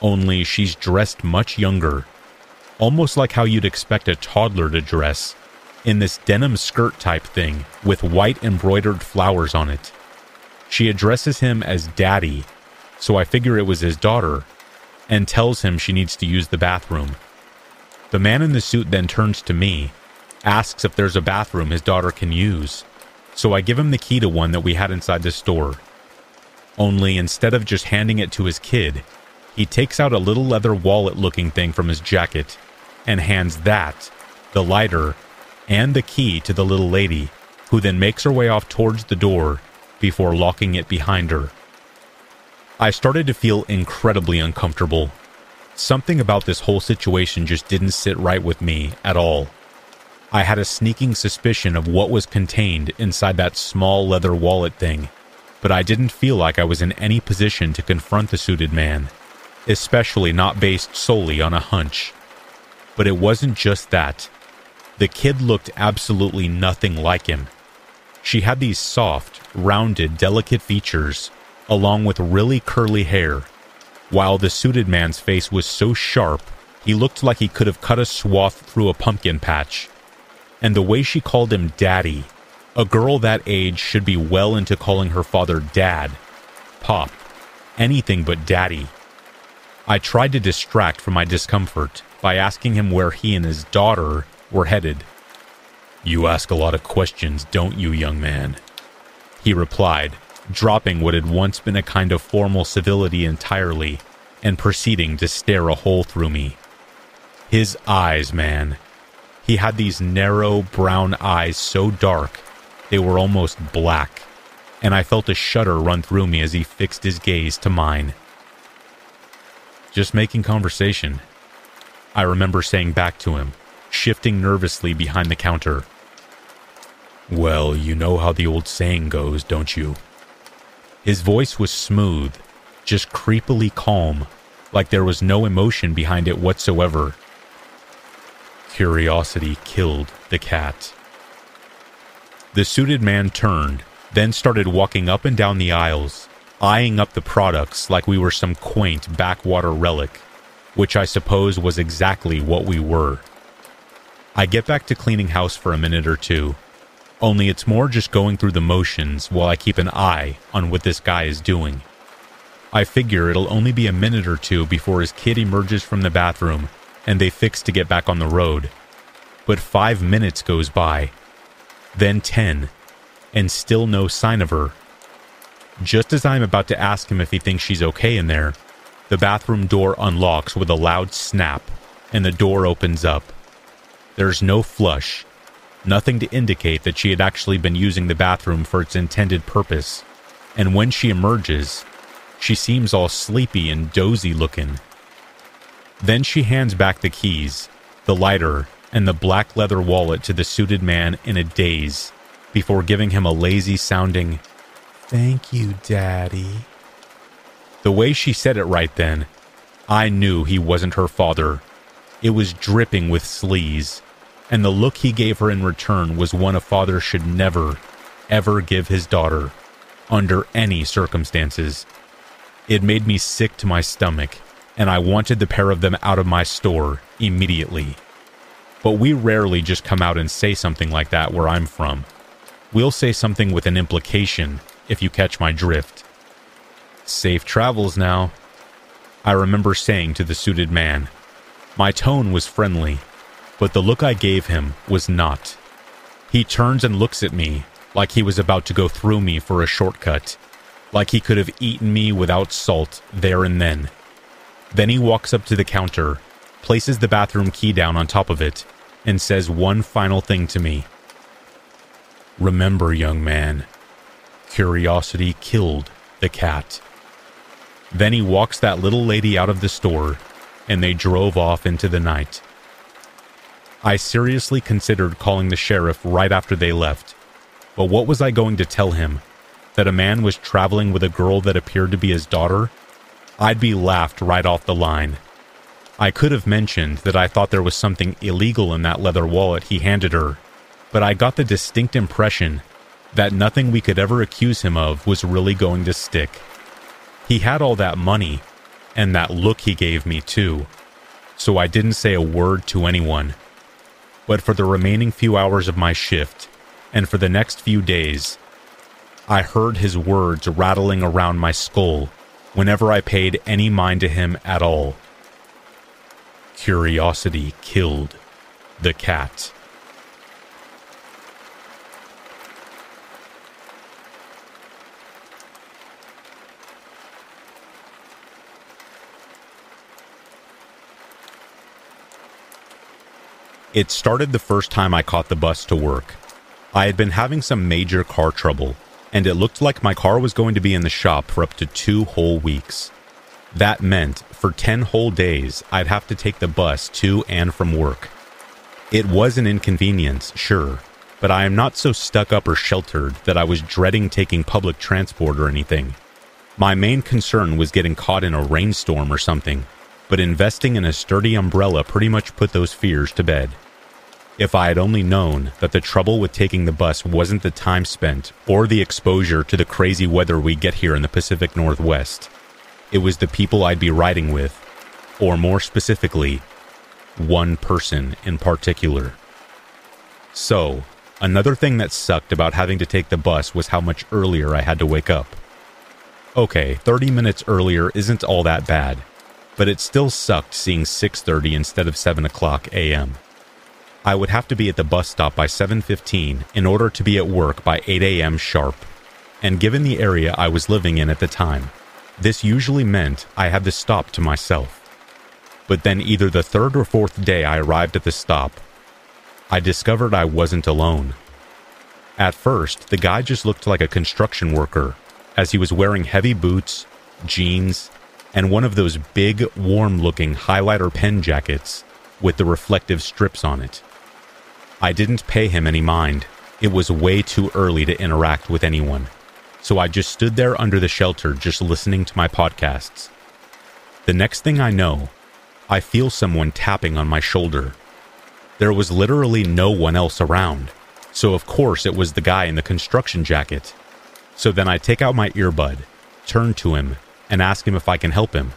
Only she's dressed much younger, almost like how you'd expect a toddler to dress, in this denim skirt type thing with white embroidered flowers on it. She addresses him as Daddy, so I figure it was his daughter, and tells him she needs to use the bathroom. The man in the suit then turns to me, asks if there's a bathroom his daughter can use, so I give him the key to one that we had inside the store. Only instead of just handing it to his kid, he takes out a little leather wallet-looking thing from his jacket and hands that, the lighter, and the key to the little lady, who then makes her way off towards the door, before locking it behind her. I started to feel incredibly uncomfortable. Something about this whole situation just didn't sit right with me at all. I had a sneaking suspicion of what was contained inside that small leather wallet thing, but I didn't feel like I was in any position to confront the suited man, especially not based solely on a hunch. But it wasn't just that. The kid looked absolutely nothing like him. She had these soft, rounded, delicate features, along with really curly hair, while the suited man's face was so sharp he looked like he could have cut a swath through a pumpkin patch. And the way she called him Daddy, a girl that age should be well into calling her father Dad, Pop, anything but Daddy. I tried to distract from my discomfort by asking him where he and his daughter were headed. "You ask a lot of questions, don't you, young man?" he replied, dropping what had once been a kind of formal civility entirely and proceeding to stare a hole through me. His eyes, man. He had these narrow brown eyes so dark they were almost black, and I felt a shudder run through me as he fixed his gaze to mine. "Just making conversation," I remember saying back to him, shifting nervously behind the counter. "Well, you know how the old saying goes, don't you?" His voice was smooth, just creepily calm, like there was no emotion behind it whatsoever. Curiosity killed the cat. The suited man turned, then started walking up and down the aisles, eyeing up the products like we were some quaint backwater relic, which I suppose was exactly what we were. I get back to cleaning house for a minute or two, only it's more just going through the motions while I keep an eye on what this guy is doing. I figure it'll only be a minute or two before his kid emerges from the bathroom and they fix to get back on the road. But 5 minutes goes by, then 10, and still no sign of her. Just as I'm about to ask him if he thinks she's okay in there, the bathroom door unlocks with a loud snap, and the door opens up. There's no flush, nothing to indicate that she had actually been using the bathroom for its intended purpose, and when she emerges, she seems all sleepy and dozy looking. Then she hands back the keys, the lighter, and the black leather wallet to the suited man in a daze, before giving him a lazy-sounding, "Thank you, Daddy." The way she said it right then, I knew he wasn't her father. It was dripping with sleaze, and the look he gave her in return was one a father should never, ever give his daughter, under any circumstances. It made me sick to my stomach, and I wanted the pair of them out of my store immediately. But we rarely just come out and say something like that where I'm from. We'll say something with an implication, if you catch my drift. "Safe travels now," I remember saying to the suited man. My tone was friendly, but the look I gave him was not. He turns and looks at me like he was about to go through me for a shortcut, like he could have eaten me without salt there and then. Then he walks up to the counter, places the bathroom key down on top of it, and says one final thing to me. "Remember, young man, curiosity killed the cat." Then he walks that little lady out of the store, and they drove off into the night. I seriously considered calling the sheriff right after they left, but what was I going to tell him? That a man was traveling with a girl that appeared to be his daughter? I'd be laughed right off the line. I could have mentioned that I thought there was something illegal in that leather wallet he handed her, but I got the distinct impression that nothing we could ever accuse him of was really going to stick. He had all that money, and that look he gave me too, so I didn't say a word to anyone. But for the remaining few hours of my shift, and for the next few days, I heard his words rattling around my skull whenever I paid any mind to him at all. Curiosity killed the cat. It started the first time I caught the bus to work. I had been having some major car trouble, and it looked like my car was going to be in the shop for up to 2 whole weeks. That meant for 10 whole days, I'd have to take the bus to and from work. It was an inconvenience, sure, but I am not so stuck up or sheltered that I was dreading taking public transport or anything. My main concern was getting caught in a rainstorm or something, but investing in a sturdy umbrella pretty much put those fears to bed. If I had only known that the trouble with taking the bus wasn't the time spent or the exposure to the crazy weather we get here in the Pacific Northwest, it was the people I'd be riding with, or more specifically, one person in particular. So, another thing that sucked about having to take the bus was how much earlier I had to wake up. Okay, 30 minutes earlier isn't all that bad, but it still sucked seeing 6:30 instead of 7 o'clock a.m. I would have to be at the bus stop by 7:15 in order to be at work by 8 a.m. sharp, and given the area I was living in at the time, this usually meant I had the stop to myself. But then either the 3rd or 4th day I arrived at the stop, I discovered I wasn't alone. At first, the guy just looked like a construction worker, as he was wearing heavy boots, jeans, and one of those big, warm-looking highlighter pen jackets with the reflective strips on it. I didn't pay him any mind. It was way too early to interact with anyone, so I just stood there under the shelter just listening to my podcasts. The next thing I know, I feel someone tapping on my shoulder. There was literally no one else around, so of course it was the guy in the construction jacket. So then I take out my earbud, turn to him, and ask him if I can help him,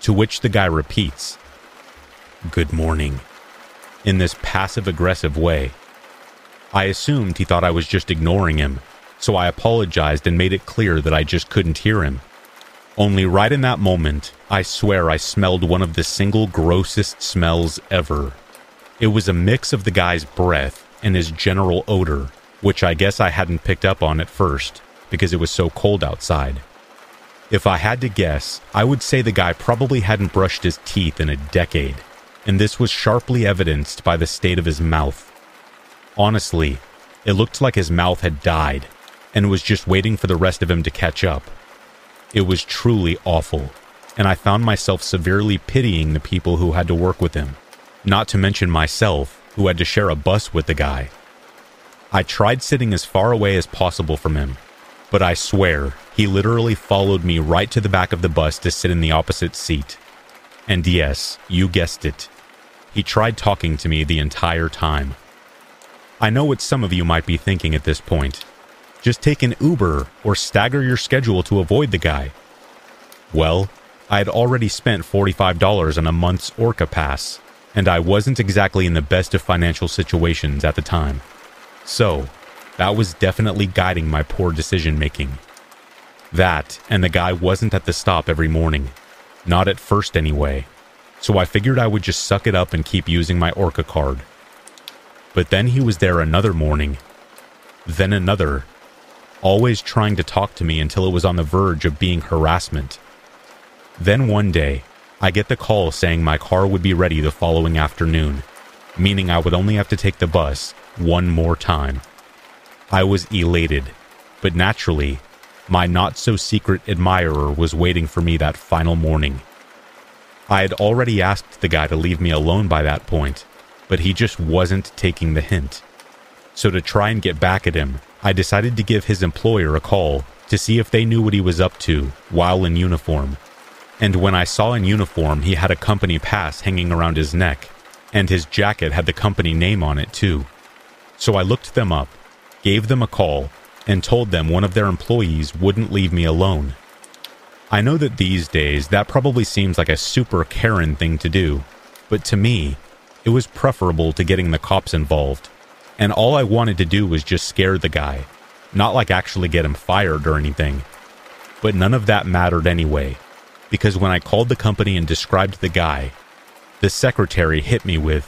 to which the guy repeats, "Good morning," in this passive-aggressive way. I assumed he thought I was just ignoring him, so I apologized and made it clear that I just couldn't hear him. Only right in that moment, I swear I smelled one of the single grossest smells ever. It was a mix of the guy's breath and his general odor, which I guess I hadn't picked up on at first, because it was so cold outside. If I had to guess, I would say the guy probably hadn't brushed his teeth in a decade, and this was sharply evidenced by the state of his mouth. Honestly, it looked like his mouth had died, and was just waiting for the rest of him to catch up. It was truly awful, and I found myself severely pitying the people who had to work with him, not to mention myself, who had to share a bus with the guy. I tried sitting as far away as possible from him, but I swear he literally followed me right to the back of the bus to sit in the opposite seat. And yes, you guessed it, he tried talking to me the entire time. I know what some of you might be thinking at this point. Just take an Uber or stagger your schedule to avoid the guy. Well, I had already spent $45 on a month's Orca pass, and I wasn't exactly in the best of financial situations at the time. So, that was definitely guiding my poor decision-making. That, and the guy wasn't at the stop every morning. Not at first anyway. So I figured I would just suck it up and keep using my Orca card. But then he was there another morning. Then another. Always trying to talk to me until it was on the verge of being harassment. Then one day, I get the call saying my car would be ready the following afternoon, meaning I would only have to take the bus one more time. I was elated, but naturally, my not-so-secret admirer was waiting for me that final morning. I had already asked the guy to leave me alone by that point, but he just wasn't taking the hint. So to try and get back at him, I decided to give his employer a call to see if they knew what he was up to while in uniform. And when I saw in uniform, he had a company pass hanging around his neck, and his jacket had the company name on it too. So I looked them up, gave them a call, and told them one of their employees wouldn't leave me alone. I know that these days that probably seems like a super Karen thing to do, but to me, it was preferable to getting the cops involved. And all I wanted to do was just scare the guy, not like actually get him fired or anything. But none of that mattered anyway, because when I called the company and described the guy, the secretary hit me with,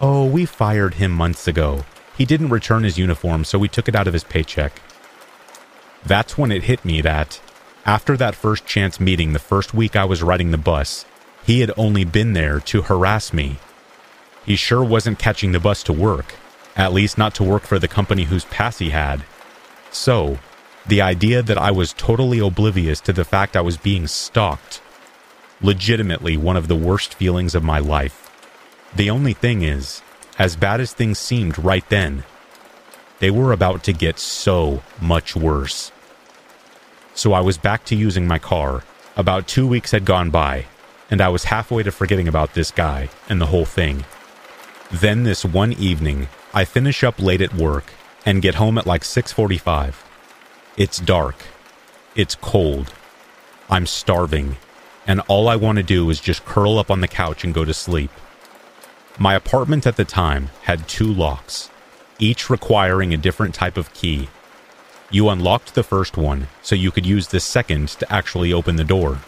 "Oh, we fired him months ago. He didn't return his uniform, so we took it out of his paycheck." That's when it hit me that, after that first chance meeting the first week I was riding the bus, he had only been there to harass me. He sure wasn't catching the bus to work. At least not to work for the company whose pass he had. So, The idea that I was totally oblivious to the fact I was being stalked. Legitimately one of the worst feelings of my life. The only thing is, as bad as things seemed right then, they were about to get so much worse. So I was back to using my car. About 2 weeks had gone by, and I was halfway to forgetting about this guy and the whole thing. Then this one evening, I finish up late at work and get home at like 6:45. It's dark. It's cold. I'm starving, and all I want to do is just curl up on the couch and go to sleep. My apartment at the time had 2 locks, each requiring a different type of key. You unlocked the first one, so you could use the second to actually open the door.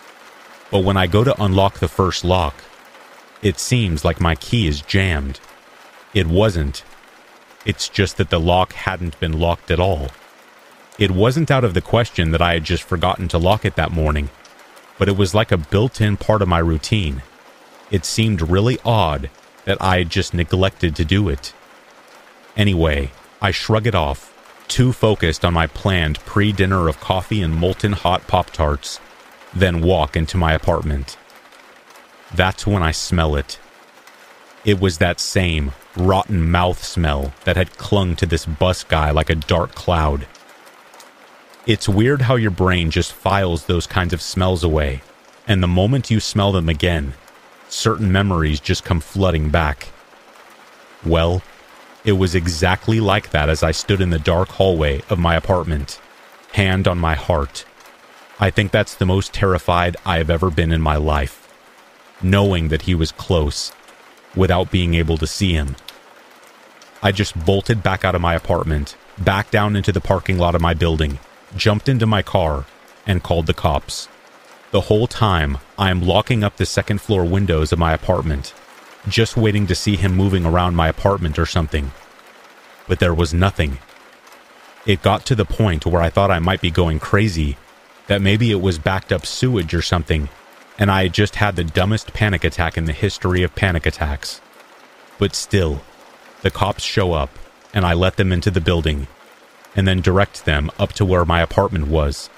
But when I go to unlock the first lock, it seems like my key is jammed. It wasn't. It's just that the lock hadn't been locked at all. It wasn't out of the question that I had just forgotten to lock it that morning, but it was like a built-in part of my routine. It seemed really odd that I had just neglected to do it. Anyway, I shrug it off, too focused on my planned pre-dinner of coffee and molten hot Pop-Tarts, then walk into my apartment. That's when I smell it. It was that same rotten mouth smell that had clung to this bus guy like a dark cloud. It's weird how your brain just files those kinds of smells away, and the moment you smell them again, certain memories just come flooding back. Well, it was exactly like that as I stood in the dark hallway of my apartment, hand on my heart. I think that's the most terrified I have ever been in my life, knowing that he was close, without being able to see him. I just bolted back out of my apartment, back down into the parking lot of my building, jumped into my car, and called the cops. The whole time, I am locking up the second floor windows of my apartment, just waiting to see him moving around my apartment or something. But there was nothing. It got to the point where I thought I might be going crazy, that maybe it was backed up sewage or something, and I had just had the dumbest panic attack in the history of panic attacks. But still, the cops show up, and I let them into the building, and then direct them up to where my apartment was,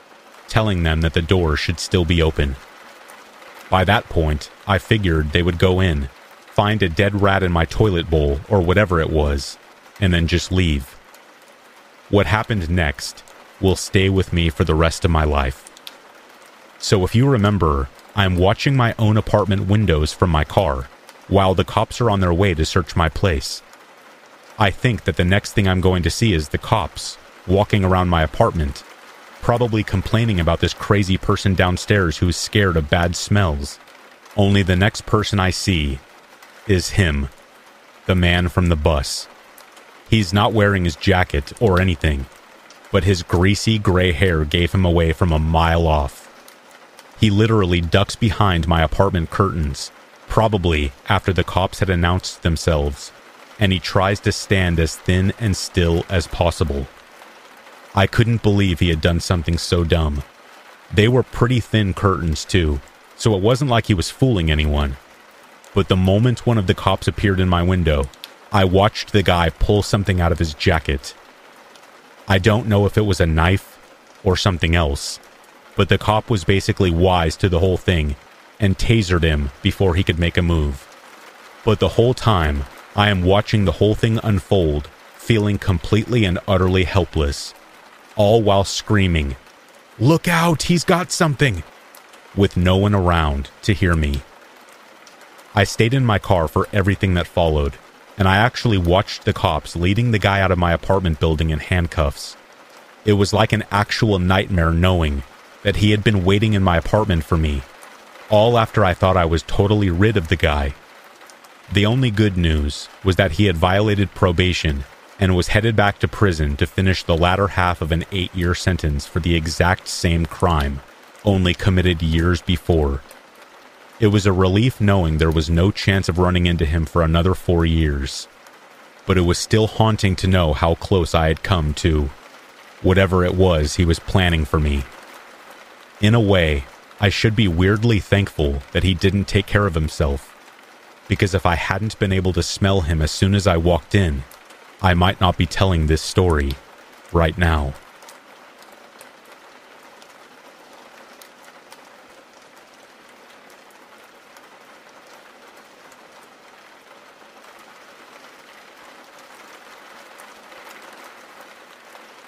telling them that the door should still be open. By that point, I figured they would go in, find a dead rat in my toilet bowl or whatever it was, and then just leave. What happened next will stay with me for the rest of my life. So if you remember, I am watching my own apartment windows from my car, while the cops are on their way to search my place. I think that the next thing I'm going to see is the cops walking around my apartment, probably complaining about this crazy person downstairs who is scared of bad smells. Only the next person I see is him, the man from the bus. He's not wearing his jacket or anything, but his greasy gray hair gave him away from a mile off. He literally ducks behind my apartment curtains, probably after the cops had announced themselves, and he tries to stand as thin and still as possible. I couldn't believe he had done something so dumb. They were pretty thin curtains too, so it wasn't like he was fooling anyone. But the moment one of the cops appeared in my window, I watched the guy pull something out of his jacket. I don't know if it was a knife or something else, but the cop was basically wise to the whole thing and tasered him before he could make a move. But the whole time, I am watching the whole thing unfold, feeling completely and utterly helpless, all while screaming, "Look out, he's got something!" with no one around to hear me. I stayed in my car for everything that followed, and I actually watched the cops leading the guy out of my apartment building in handcuffs. It was like an actual nightmare knowing that he had been waiting in my apartment for me, all after I thought I was totally rid of the guy. The only good news was that he had violated probation and was headed back to prison to finish the latter half of an 8-year sentence for the exact same crime, only committed years before. It was a relief knowing there was no chance of running into him for another 4 years. But it was still haunting to know how close I had come to whatever it was he was planning for me. In a way, I should be weirdly thankful that he didn't take care of himself, because if I hadn't been able to smell him as soon as I walked in, I might not be telling this story right now.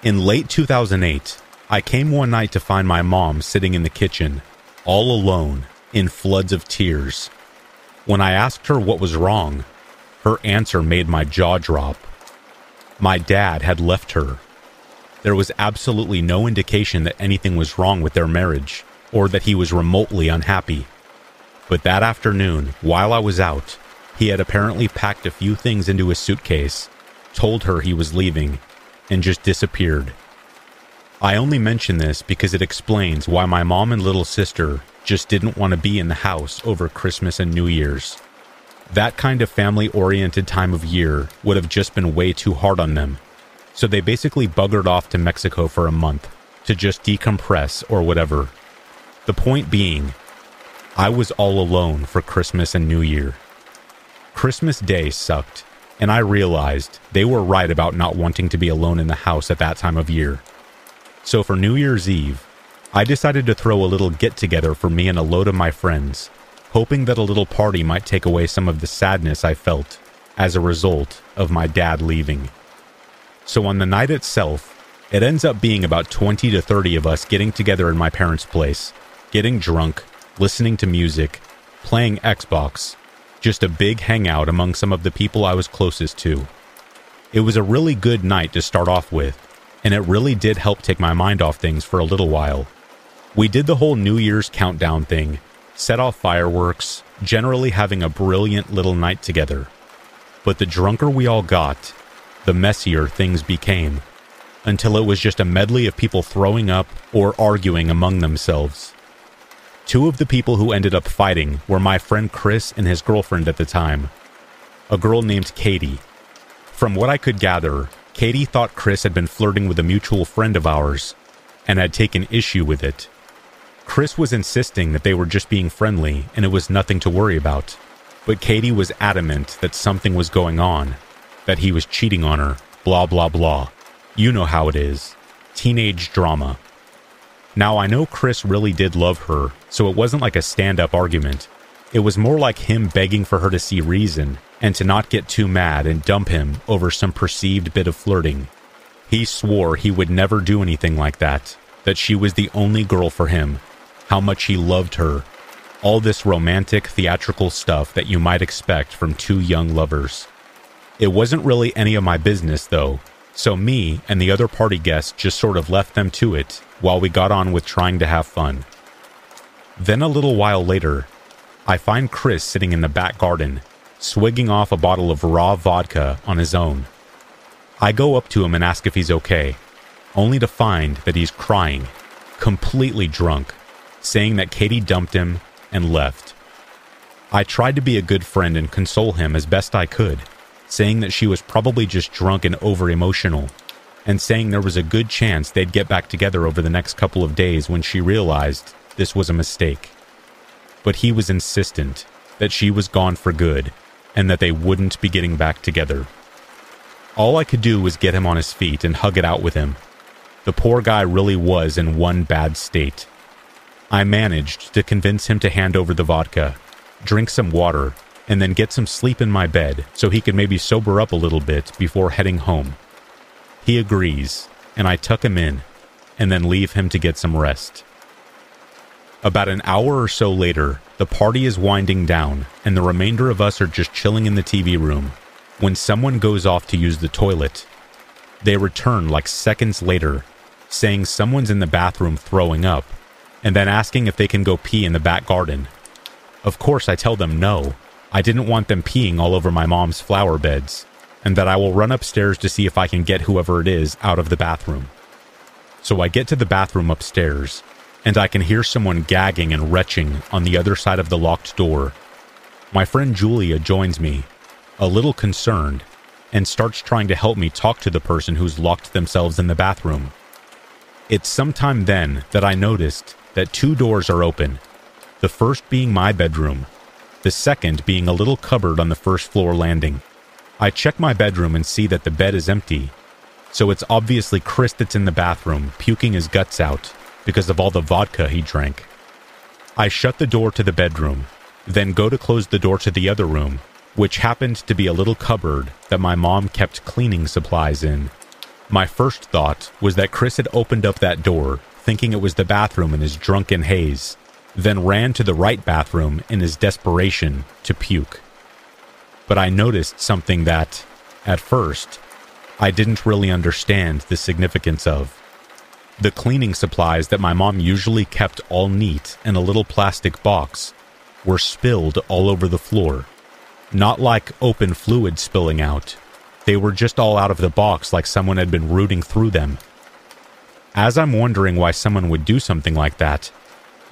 In late 2008, I came one night to find my mom sitting in the kitchen, all alone, in floods of tears. When I asked her what was wrong, her answer made my jaw drop. My dad had left her. There was absolutely no indication that anything was wrong with their marriage, or that he was remotely unhappy. But that afternoon, while I was out, he had apparently packed a few things into his suitcase, told her he was leaving, and just disappeared. I only mention this because it explains why my mom and little sister just didn't want to be in the house over Christmas and New Year's. That kind of family-oriented time of year would have just been way too hard on them, so they basically buggered off to Mexico for a month to just decompress or whatever. The point being, I was all alone for Christmas and New Year. Christmas Day sucked, and I realized they were right about not wanting to be alone in the house at that time of year. So for New Year's Eve, I decided to throw a little get-together for me and a load of my friends, hoping that a little party might take away some of the sadness I felt as a result of my dad leaving. So on the night itself, it ends up being about 20 to 30 of us getting together in my parents' place, getting drunk, listening to music, playing Xbox, just a big hangout among some of the people I was closest to. It was a really good night to start off with, and it really did help take my mind off things for a little while. We did the whole New Year's countdown thing, set off fireworks, generally having a brilliant little night together. But the drunker we all got, the messier things became, until it was just a medley of people throwing up or arguing among themselves. Two of the people who ended up fighting were my friend Chris and his girlfriend at the time, a girl named Katie. From what I could gather, Katie thought Chris had been flirting with a mutual friend of ours and had taken issue with it. Chris was insisting that they were just being friendly and it was nothing to worry about, but Katie was adamant that something was going on, that he was cheating on her, blah blah blah. You know how it is. Teenage drama. Now I know Chris really did love her, so it wasn't like a stand-up argument. It was more like him begging for her to see reason and to not get too mad and dump him over some perceived bit of flirting. He swore he would never do anything like that, that she was the only girl for him, how much he loved her, all this romantic, theatrical stuff that you might expect from two young lovers. It wasn't really any of my business though, so me and the other party guests just sort of left them to it while we got on with trying to have fun. Then a little while later, I find Chris sitting in the back garden, swigging off a bottle of raw vodka on his own. I go up to him and ask if he's okay, only to find that he's crying, completely drunk, saying that Katie dumped him and left. I tried to be a good friend and console him as best I could, saying that she was probably just drunk and over-emotional, and saying there was a good chance they'd get back together over the next couple of days when she realized this was a mistake. But he was insistent that she was gone for good, and that they wouldn't be getting back together. All I could do was get him on his feet and hug it out with him. The poor guy really was in one bad state. I managed to convince him to hand over the vodka, drink some water, and then get some sleep in my bed so he could maybe sober up a little bit before heading home. He agrees, and I tuck him in, and then leave him to get some rest. About an hour or so later, the party is winding down, and the remainder of us are just chilling in the TV room, when someone goes off to use the toilet. They return like seconds later, saying someone's in the bathroom throwing up, and then asking if they can go pee in the back garden. Of course I tell them no. I didn't want them peeing all over my mom's flower beds, and that I will run upstairs to see if I can get whoever it is out of the bathroom. So I get to the bathroom upstairs, and I can hear someone gagging and retching on the other side of the locked door. My friend Julia joins me, a little concerned, and starts trying to help me talk to the person who's locked themselves in the bathroom. It's sometime then that I noticed that two doors are open, the first being my bedroom, the second being a little cupboard on the first floor landing. I check my bedroom and see that the bed is empty, so it's obviously Chris that's in the bathroom puking his guts out because of all the vodka he drank. I shut the door to the bedroom, then go to close the door to the other room, which happened to be a little cupboard that my mom kept cleaning supplies in, My first thought was that Chris had opened up that door, thinking it was the bathroom in his drunken haze, then ran to the right bathroom in his desperation to puke. But I noticed something that, at first, I didn't really understand the significance of. The cleaning supplies that my mom usually kept all neat in a little plastic box were spilled all over the floor. Not like open fluid spilling out. They were just all out of the box like someone had been rooting through them. As I'm wondering why someone would do something like that,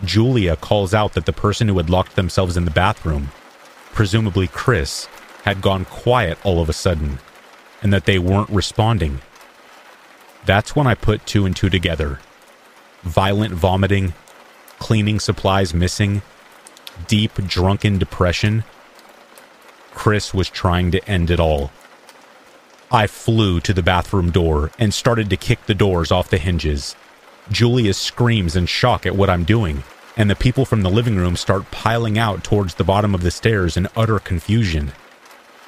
Julia calls out that the person who had locked themselves in the bathroom, presumably Chris, had gone quiet all of a sudden, and that they weren't responding. That's when I put two and two together. Violent vomiting, cleaning supplies missing, deep drunken depression. Chris was trying to end it all. I flew to the bathroom door and started to kick the doors off the hinges. Julia screams in shock at what I'm doing, and the people from the living room start piling out towards the bottom of the stairs in utter confusion.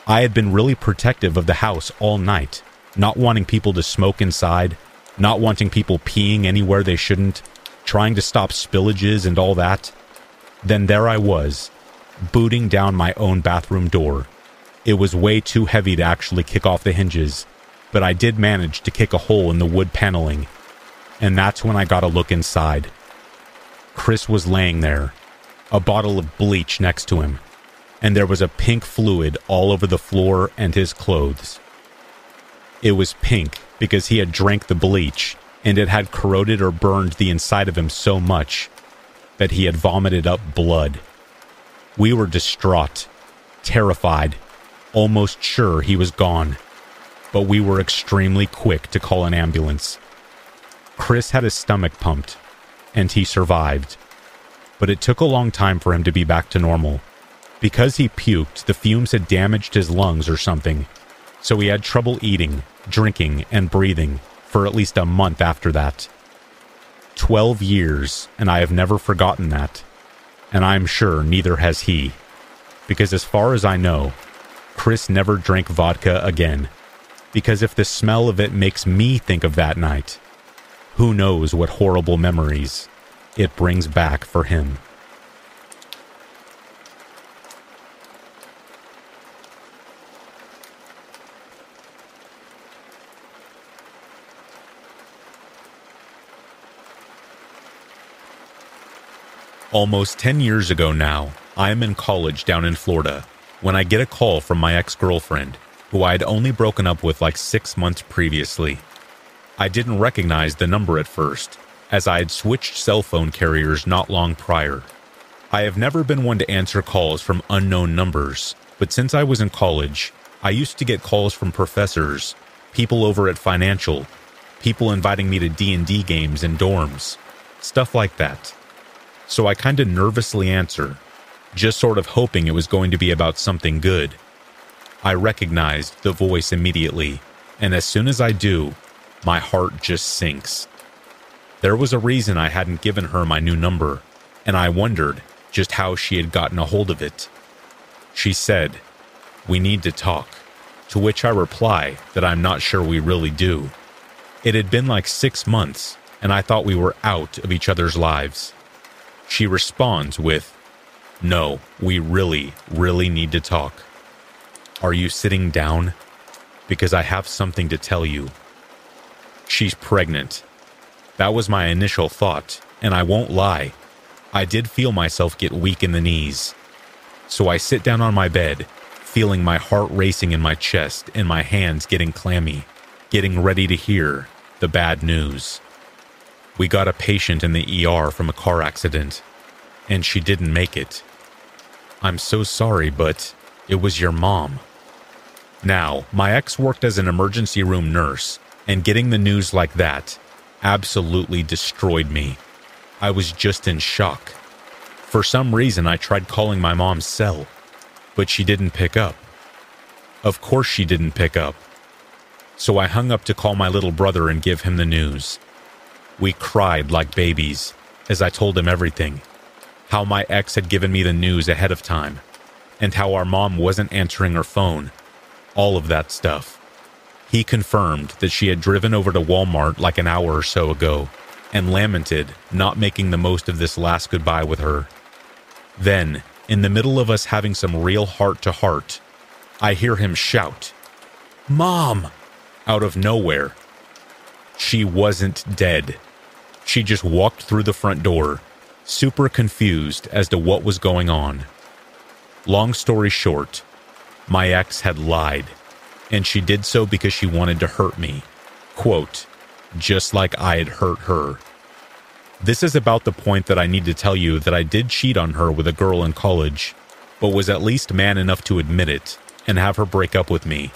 I had been really protective of the house all night, not wanting people to smoke inside, not wanting people peeing anywhere they shouldn't, trying to stop spillages and all that. Then there I was, booting down my own bathroom door. It was way too heavy to actually kick off the hinges, but I did manage to kick a hole in the wood paneling, and that's when I got a look inside. Chris was laying there, a bottle of bleach next to him, and there was a pink fluid all over the floor and his clothes. It was pink because he had drank the bleach, and it had corroded or burned the inside of him so much that he had vomited up blood. We were distraught, terrified, almost sure he was gone, but we were extremely quick to call an ambulance. Chris had his stomach pumped, and he survived, but it took a long time for him to be back to normal. Because he puked, the fumes had damaged his lungs or something, so he had trouble eating, drinking, and breathing for at least a month after that. 12 years, and I have never forgotten that, and I'm sure neither has he, because as far as I know, Chris never drank vodka again, because if the smell of it makes me think of that night, who knows what horrible memories it brings back for him. Almost 10 years ago now, I am in college down in Florida, when I get a call from my ex-girlfriend, who I had only broken up with like 6 months previously. I didn't recognize the number at first, as I had switched cell phone carriers not long prior. I have never been one to answer calls from unknown numbers, but since I was in college, I used to get calls from professors, people over at financial, people inviting me to D&D games in dorms, stuff like that. So I kinda nervously answer, just sort of hoping it was going to be about something good. I recognized the voice immediately, and as soon as I do, my heart just sinks. There was a reason I hadn't given her my new number, and I wondered just how she had gotten a hold of it. She said, "We need to talk," to which I reply that I'm not sure we really do. It had been like 6 months, and I thought we were out of each other's lives. She responds with, "No, we really need to talk. Are you sitting down? Because I have something to tell you." She's pregnant. That was my initial thought, and I won't lie, I did feel myself get weak in the knees. So I sit down on my bed, feeling my heart racing in my chest and my hands getting clammy, getting ready to hear the bad news. We got a patient in the ER from a car accident, and she didn't make it. "I'm so sorry, but it was your mom." Now, my ex worked as an emergency room nurse, and getting the news like that absolutely destroyed me. I was just in shock. For some reason, I tried calling my mom's cell, but she didn't pick up. Of course she didn't pick up. So I hung up to call my little brother and give him the news. We cried like babies as I told him everything. How my ex had given me the news ahead of time, and how our mom wasn't answering her phone, all of that stuff. He confirmed that she had driven over to Walmart like an hour or so ago and lamented not making the most of this last goodbye with her. Then, in the middle of us having some real heart-to-heart, I hear him shout, "Mom!" out of nowhere. She wasn't dead. She just walked through the front door, super confused as to what was going on. Long story short, my ex had lied, and she did so because she wanted to hurt me, quote, just like I had hurt her. This is about the point that I need to tell you that I did cheat on her with a girl in college, but was at least man enough to admit it and have her break up with me.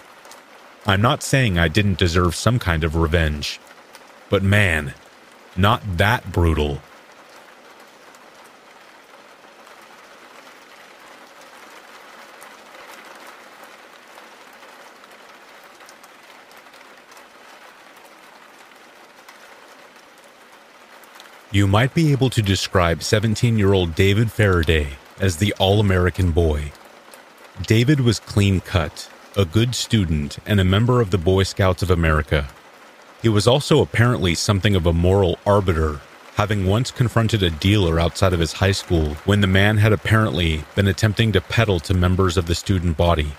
I'm not saying I didn't deserve some kind of revenge, but man, not that brutal. You might be able to describe 17-year-old David Faraday as the all-American boy. David was clean-cut, a good student, and a member of the Boy Scouts of America. He was also apparently something of a moral arbiter, having once confronted a dealer outside of his high school when the man had apparently been attempting to peddle to members of the student body.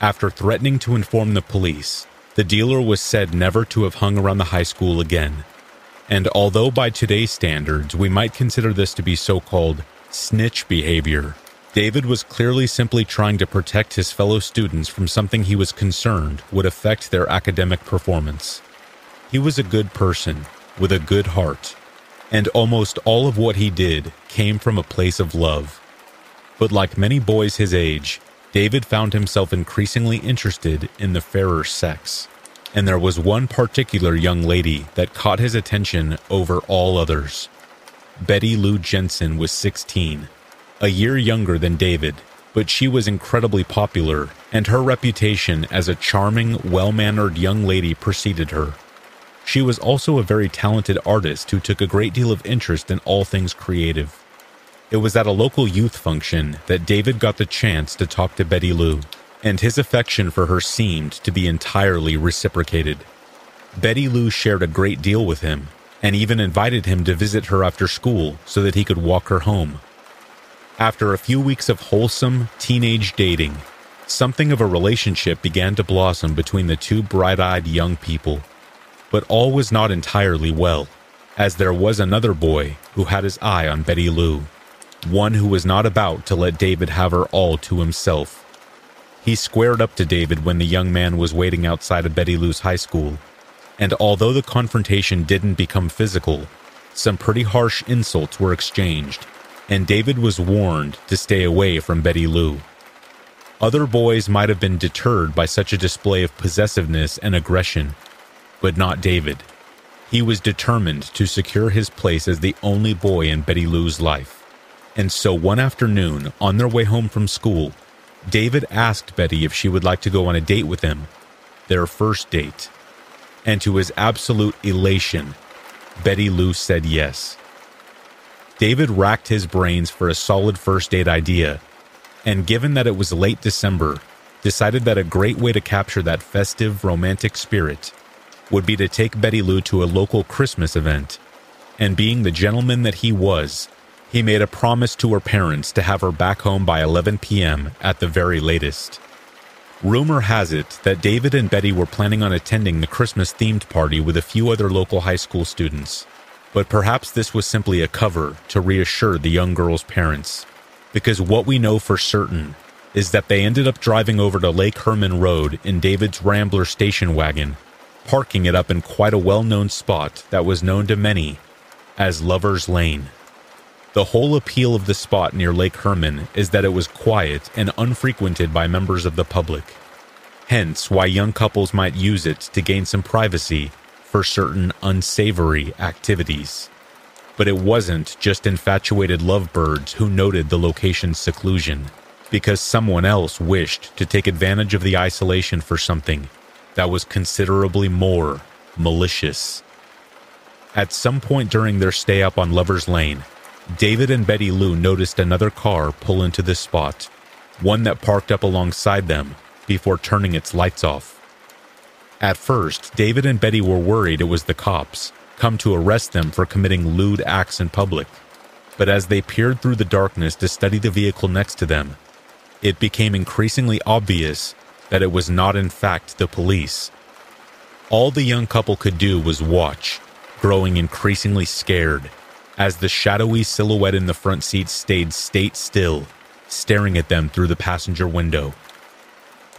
After threatening to inform the police, the dealer was said never to have hung around the high school again. And although by today's standards we might consider this to be so-called snitch behavior, David was clearly simply trying to protect his fellow students from something he was concerned would affect their academic performance. He was a good person, with a good heart, and almost all of what he did came from a place of love. But like many boys his age, David found himself increasingly interested in the fairer sex. And there was one particular young lady that caught his attention over all others. Betty Lou Jensen was 16, a year younger than David, but she was incredibly popular, and her reputation as a charming, well-mannered young lady preceded her. She was also a very talented artist who took a great deal of interest in all things creative. It was at a local youth function that David got the chance to talk to Betty Lou, and his affection for her seemed to be entirely reciprocated. Betty Lou shared a great deal with him, and even invited him to visit her after school so that he could walk her home. After a few weeks of wholesome, teenage dating, something of a relationship began to blossom between the two bright-eyed young people. But all was not entirely well, as there was another boy who had his eye on Betty Lou, one who was not about to let David have her all to himself. He squared up to David when the young man was waiting outside of Betty Lou's high school, and although the confrontation didn't become physical, some pretty harsh insults were exchanged, and David was warned to stay away from Betty Lou. Other boys might have been deterred by such a display of possessiveness and aggression, but not David. He was determined to secure his place as the only boy in Betty Lou's life, and so one afternoon, on their way home from school, David asked Betty if she would like to go on a date with him, their first date, and to his absolute elation, Betty Lou said yes. David racked his brains for a solid first date idea, and given that it was late December, decided that a great way to capture that festive, romantic spirit would be to take Betty Lou to a local Christmas event, and being the gentleman that he was, he made a promise to her parents to have her back home by 11 p.m. at the very latest. Rumor has it that David and Betty were planning on attending the Christmas-themed party with a few other local high school students, but perhaps this was simply a cover to reassure the young girl's parents, because what we know for certain is that they ended up driving over to Lake Herman Road in David's Rambler station wagon, parking it up in quite a well-known spot that was known to many as Lover's Lane. The whole appeal of the spot near Lake Herman is that it was quiet and unfrequented by members of the public, hence why young couples might use it to gain some privacy for certain unsavory activities. But it wasn't just infatuated lovebirds who noted the location's seclusion, because someone else wished to take advantage of the isolation for something that was considerably more malicious. At some point during their stay up on Lover's Lane, David and Betty Lou noticed another car pull into this spot, one that parked up alongside them before turning its lights off. At first, David and Betty were worried it was the cops, come to arrest them for committing lewd acts in public. But as they peered through the darkness to study the vehicle next to them, it became increasingly obvious that it was not in fact the police. All the young couple could do was watch, growing increasingly scared, as the shadowy silhouette in the front seat stayed state still, staring at them through the passenger window.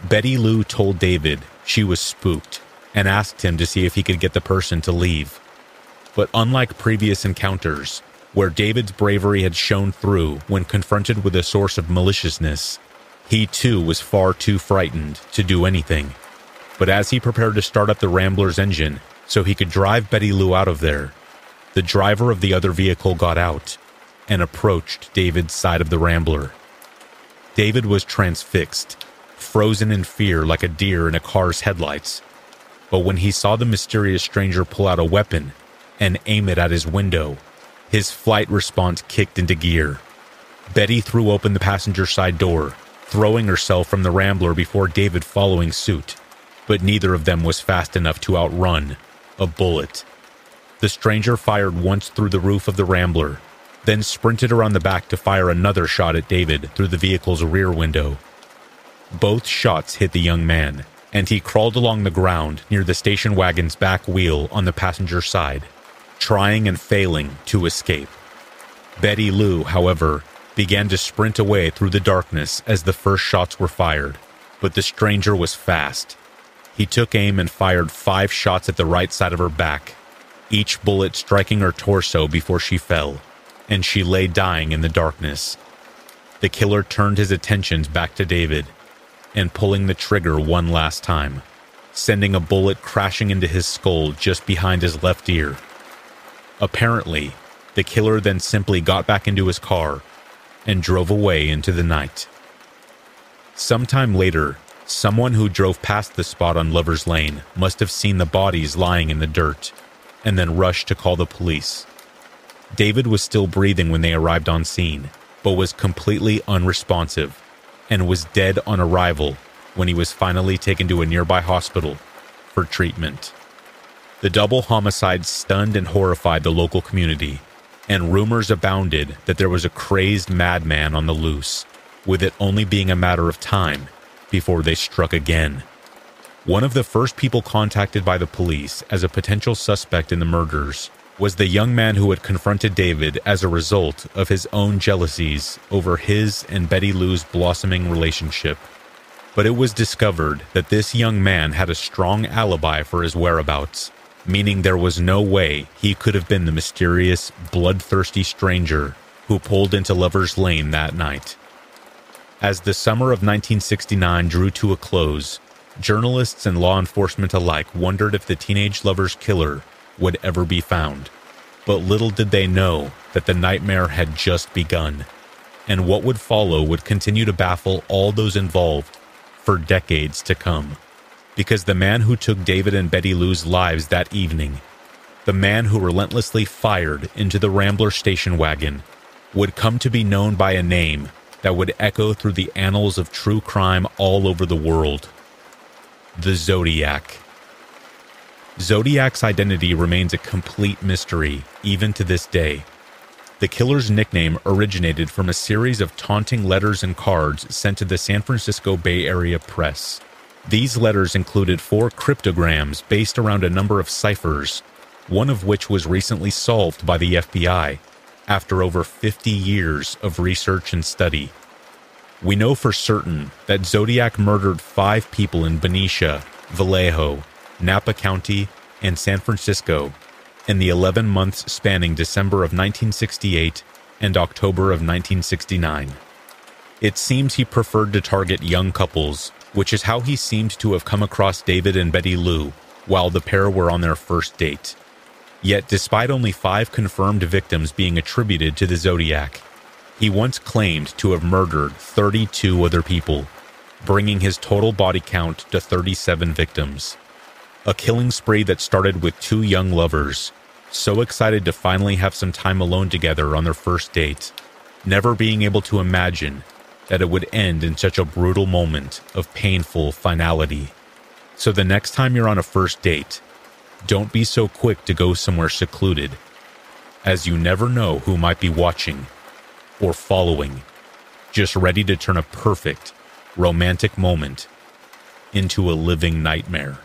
Betty Lou told David she was spooked and asked him to see if he could get the person to leave. But unlike previous encounters, where David's bravery had shone through when confronted with a source of maliciousness, he too was far too frightened to do anything. But as he prepared to start up the Rambler's engine so he could drive Betty Lou out of there, the driver of the other vehicle got out and approached David's side of the Rambler. David was transfixed, frozen in fear like a deer in a car's headlights. But when he saw the mysterious stranger pull out a weapon and aim it at his window, his flight response kicked into gear. Betty threw open the passenger side door, throwing herself from the Rambler before David following suit, but neither of them was fast enough to outrun a bullet. The stranger fired once through the roof of the Rambler, then sprinted around the back to fire another shot at David through the vehicle's rear window. Both shots hit the young man, and he crawled along the ground near the station wagon's back wheel on the passenger side, trying and failing to escape. Betty Lou, however, began to sprint away through the darkness as the first shots were fired, but the stranger was fast. He took aim and fired 5 shots at the right side of her back, each bullet striking her torso before she fell, and she lay dying in the darkness. The killer turned his attentions back to David, and pulling the trigger one last time, sending a bullet crashing into his skull just behind his left ear. Apparently, the killer then simply got back into his car and drove away into the night. Sometime later, someone who drove past the spot on Lover's Lane must have seen the bodies lying in the dirt, and then rushed to call the police. David was still breathing when they arrived on scene, but was completely unresponsive and was dead on arrival when he was finally taken to a nearby hospital for treatment. The double homicide stunned and horrified the local community, and rumors abounded that there was a crazed madman on the loose, with it only being a matter of time before they struck again. One of the first people contacted by the police as a potential suspect in the murders was the young man who had confronted David as a result of his own jealousies over his and Betty Lou's blossoming relationship. But it was discovered that this young man had a strong alibi for his whereabouts, meaning there was no way he could have been the mysterious, bloodthirsty stranger who pulled into Lover's Lane that night. As the summer of 1969 drew to a close, journalists and law enforcement alike wondered if the teenage lover's killer would ever be found, but little did they know that the nightmare had just begun, and what would follow would continue to baffle all those involved for decades to come. Because the man who took David and Betty Lou's lives that evening, the man who relentlessly fired into the Rambler station wagon, would come to be known by a name that would echo through the annals of true crime all over the world: the Zodiac. Zodiac's identity remains a complete mystery, even to this day. The killer's nickname originated from a series of taunting letters and cards sent to the San Francisco Bay Area press. These letters included 4 cryptograms based around a number of ciphers, one of which was recently solved by the FBI after over 50 years of research and study. We know for certain that Zodiac murdered 5 people in Benicia, Vallejo, Napa County, and San Francisco in the 11 months spanning December of 1968 and October of 1969. It seems he preferred to target young couples, which is how he seemed to have come across David and Betty Lou while the pair were on their first date. Yet, despite only 5 confirmed victims being attributed to the Zodiac, he once claimed to have murdered 32 other people, bringing his total body count to 37 victims. A killing spree that started with 2 young lovers, so excited to finally have some time alone together on their first date, never being able to imagine that it would end in such a brutal moment of painful finality. So the next time you're on a first date, don't be so quick to go somewhere secluded, as you never know who might be watching or following, just ready to turn a perfect romantic moment into a living nightmare.